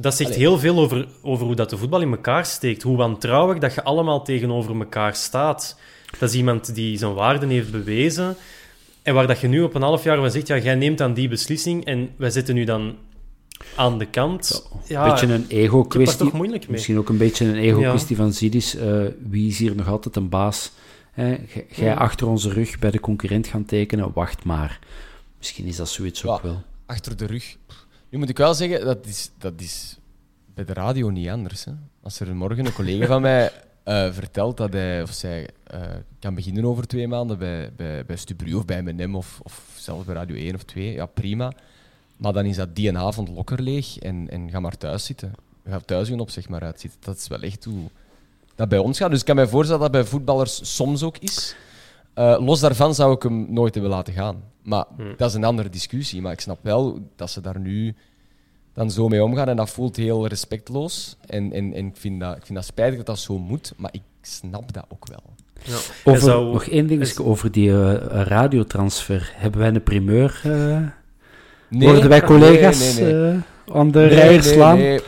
Dat zegt Allee. heel veel over, over hoe dat de voetbal in elkaar steekt. Hoe wantrouwig dat je allemaal tegenover elkaar staat. Dat is iemand die zijn waarden heeft bewezen. En waar dat je nu op een half jaar van zegt, ja, jij neemt dan die beslissing en wij zitten nu dan aan de kant. Een ja, beetje een ego-kwestie. Misschien ook een beetje een ego-kwestie ja. van Zidis. Uh, wie is hier nog altijd een baas? Eh, jij ja. achter onze rug bij de concurrent gaan tekenen, wacht maar. Misschien is dat zoiets ja, ook wel. Achter de rug... Nu moet ik wel zeggen, dat is, dat is bij de radio niet anders. Hè? Als er morgen een collega van mij uh, vertelt dat hij of zij uh, kan beginnen over twee maanden bij, bij, bij Stubru of bij M en M of, of zelfs bij Radio één of twee, ja prima. Maar dan is dat die een avond lokker leeg en, en ga maar thuis zitten. Ga thuis hun op zich maar uitzitten. Dat is wel echt hoe dat bij ons gaat. Dus ik kan mij voorstellen dat dat bij voetballers soms ook is. Uh, los daarvan zou ik hem nooit hebben laten gaan. Maar hmm. dat is een andere discussie. Maar ik snap wel dat ze daar nu dan zo mee omgaan. En dat voelt heel respectloos. En, en, en ik, vind dat, ik vind dat spijtig dat dat zo moet. Maar ik snap dat ook wel. Ja. Over, zou... Nog één ding is... over die uh, radiotransfer. Hebben wij een primeur? Uh... Nee. Worden wij collega's nee, nee, nee. Uh, aan de nee, rijer slaan? Nee, nee.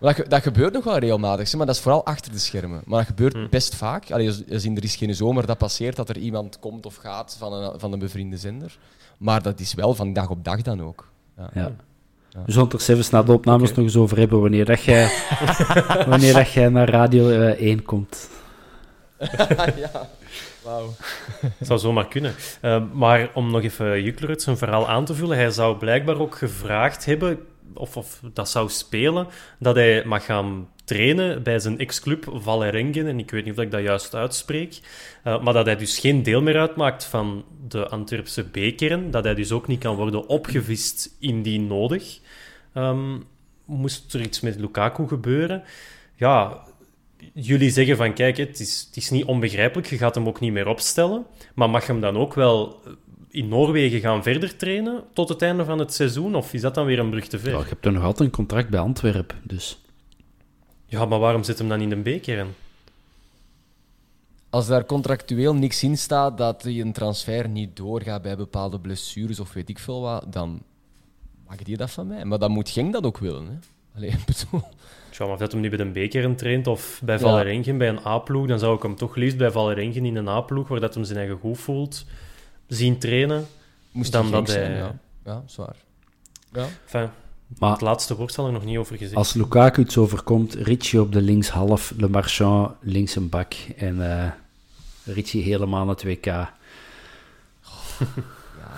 Dat, dat gebeurt nog wel regelmatig, maar dat is vooral achter de schermen. Maar dat gebeurt hmm. best vaak. Allee, er is geen zomer dat passeert dat er iemand komt of gaat van een, van een bevriende zender. Maar dat is wel van dag op dag dan ook. Ja. Ja. We zullen het er zelfs na de opnames okay. nog eens over hebben wanneer dat jij, wanneer dat jij naar Radio één komt. Ja, wauw. Dat zou zomaar kunnen. Uh, maar om nog even Jukleruit zijn verhaal aan te vullen, hij zou blijkbaar ook gevraagd hebben, of, of dat zou spelen, dat hij mag gaan trainen bij zijn ex-club Vålerenga, en ik weet niet of ik dat juist uitspreek, uh, maar dat hij dus geen deel meer uitmaakt van de Antwerpse B-kern, dat hij dus ook niet kan worden opgevist indien nodig. Um, moest er iets met Lukaku gebeuren? Ja, jullie zeggen van, kijk, het is, het is niet onbegrijpelijk, je gaat hem ook niet meer opstellen, maar mag hem dan ook wel in Noorwegen gaan verder trainen tot het einde van het seizoen, of is dat dan weer een brug te ver? Ja, je hebt er nog altijd een contract bij Antwerpen, dus... Ja, maar waarom zit hem dan in de B-kern? Als daar contractueel niks in staat dat je een transfer niet doorgaat bij bepaalde blessures of weet ik veel wat, dan mag die dat van mij. Maar dan moet Genk dat ook willen, hè? Allee, bedoel... Tja, maar of dat hem nu bij een B-kern traint of bij Vålerenga, ja. bij een A-ploeg, dan zou ik hem toch liefst bij Vålerenga in een A-ploeg, waar dat hem zijn eigen goed voelt, zien trainen. Moest dan dat zijn, hij... ja. Ja, zwaar. Ja. Enfin, maar het laatste woord zal er nog niet over gezegd. Als Lukaku het zo voorkomt, Ritchie op de linkshalf, Le Marchand links een bak en uh, Ritchie helemaal naar het W K. Oh, ja.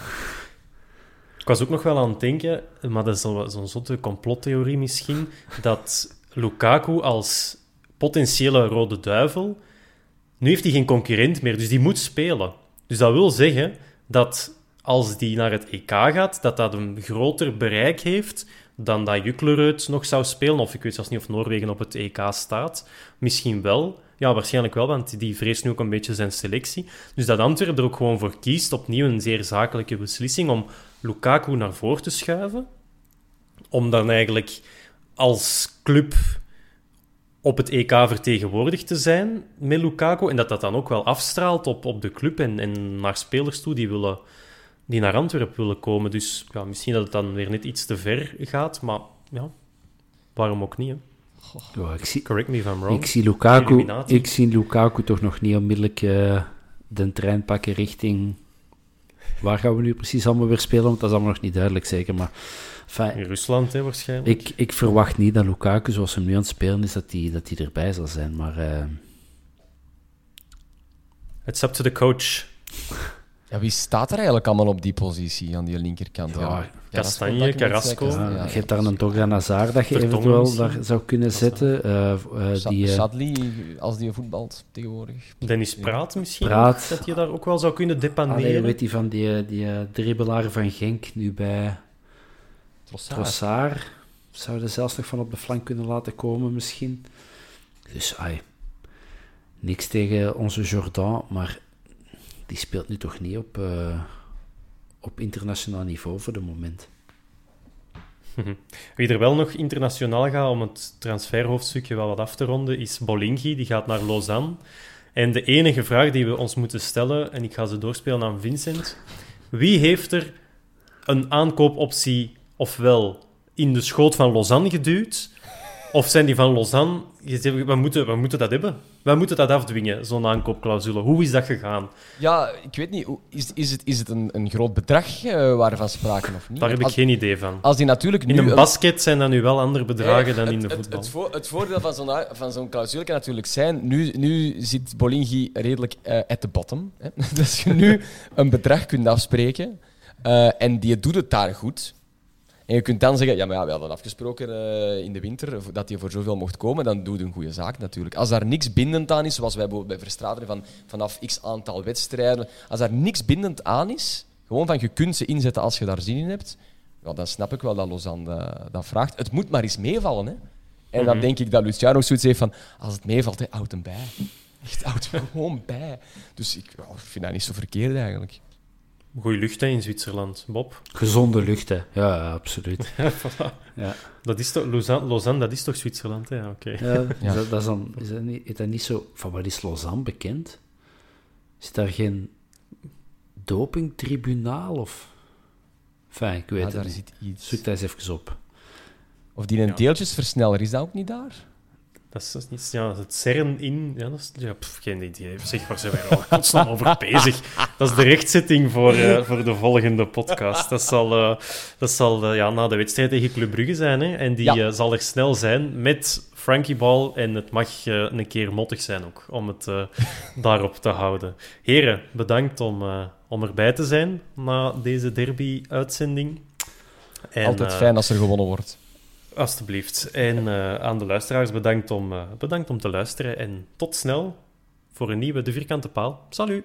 Ik was ook nog wel aan het denken, maar dat is al zo'n zotte complottheorie misschien, dat Lukaku als potentiële rode duivel, nu heeft hij geen concurrent meer, dus die moet spelen. Dus dat wil zeggen dat... als die naar het E K gaat, dat dat een groter bereik heeft dan dat Jukleruit nog zou spelen. Of ik weet zelfs niet of Noorwegen op het E K staat. Misschien wel. Ja, waarschijnlijk wel, want die vreest nu ook een beetje zijn selectie. Dus dat Antwerpen er ook gewoon voor kiest, opnieuw een zeer zakelijke beslissing, om Lukaku naar voren te schuiven. Om dan eigenlijk als club op het E K vertegenwoordigd te zijn met Lukaku. En dat dat dan ook wel afstraalt op, op de club en, en naar spelers toe die willen... die naar Antwerpen willen komen. Dus ja, misschien dat het dan weer net iets te ver gaat, maar ja, waarom ook niet, hè? Oh, ik zie, Correct me if I'm wrong. Ik zie Lukaku, ik zie Lukaku toch nog niet onmiddellijk uh, de trein pakken richting... Waar gaan we nu precies allemaal weer spelen? Want dat is allemaal nog niet duidelijk, zeker. Maar, enfin, in Rusland, hè, waarschijnlijk. Ik, ik verwacht niet dat Lukaku, zoals hem nu aan het spelen is, dat hij dat erbij zal zijn, maar... Uh... It's up to the coach. Ja, wie staat er eigenlijk allemaal op die positie aan die linkerkant? Ja, ja. Kastanje, Carrasco. Ja, ja, ja, je hebt daar een Torgan Hazard dat je eventueel daar zou kunnen zetten. Uh, uh, die, Sadli, als die voetbalt tegenwoordig. Dennis Praat misschien. Praat. Dat je daar ook wel zou kunnen depaneren. Allee, weet je van die, die uh, dribbelaar van Genk nu bij Trossard. Trossard. Zou er zelfs nog van op de flank kunnen laten komen misschien. Dus, ai, niks tegen onze Jordan, maar... die speelt nu toch niet op, uh, op internationaal niveau voor de moment. Wie er wel nog internationaal gaat, om het transferhoofdstukje wel wat af te ronden, is Bolingi, die gaat naar Lausanne. En de enige vraag die we ons moeten stellen, en ik ga ze doorspelen aan Vincent, wie heeft er een aankoopoptie ofwel in de schoot van Lausanne geduwd, of zijn die van Lausanne... We moeten, we moeten dat hebben. We moeten dat afdwingen, zo'n aankoopclausule. Hoe is dat gegaan? Ja, ik weet niet. Is, is het, is het een, een groot bedrag uh, waarvan sprake of niet? Daar heb ik als, geen idee van. Als die natuurlijk nu in een basket zijn dat nu wel andere bedragen eh, dan het, in de voetbal. Het, het, vo- het voordeel van zo'n, van zo'n clausule kan natuurlijk zijn... Nu, nu zit Bolingi redelijk uh, at the bottom. Hè? Dus je nu een bedrag kunt afspreken. Uh, en die doet het daar goed... En je kunt dan zeggen, ja, maar ja, we hadden afgesproken uh, in de winter dat je voor zoveel mocht komen, dan doe je een goede zaak natuurlijk. Als daar niks bindend aan is, zoals wij bijvoorbeeld bij Verstraten van, vanaf x aantal wedstrijden, als daar niks bindend aan is, gewoon van je kunt ze inzetten als je daar zin in hebt, ja, dan snap ik wel dat Lausanne dat, dat vraagt. Het moet maar eens meevallen, hè. En mm-hmm. dan denk ik dat Luciano ook zoiets heeft van, als het meevalt, houd hem bij. Echt, houd hem gewoon bij. Dus ik ja, vind dat niet zo verkeerd eigenlijk. Goeie lucht hè, in Zwitserland, Bob. Gezonde lucht, hè. Ja, absoluut. Voilà. Ja. Dat is toch, Lausanne, Lausanne, dat is toch Zwitserland, hè? Ja, oké. Okay. Ja, ja. dat, dat is dan... Is dat niet, is dat niet zo... Van wat is Lausanne bekend? Is daar geen dopingtribunaal of... Enfin, ik weet ja, het daar niet. Zit iets. Zoek dat eens even op. Of die een ja. deeltjesversneller, is dat ook niet daar? Dat is, dat is niet, ja, het CERN in... Ja, dat is, ja, pff, geen idee. Zeg, waar zijn wij al constant over bezig? Dat is de rechtzetting voor, uh, voor de volgende podcast. Dat zal, uh, dat zal uh, ja, na de wedstrijd tegen Club Brugge zijn. Hè? En die ja. uh, zal er snel zijn met Frankie Ball. En het mag uh, een keer mottig zijn ook, om het uh, daarop te houden. Heren, bedankt om, uh, om erbij te zijn na deze derby-uitzending. En, altijd fijn als er gewonnen wordt. Alsjeblieft. En uh, aan de luisteraars, bedankt om, uh, bedankt om te luisteren. En tot snel voor een nieuwe De Vierkante Paal. Salut!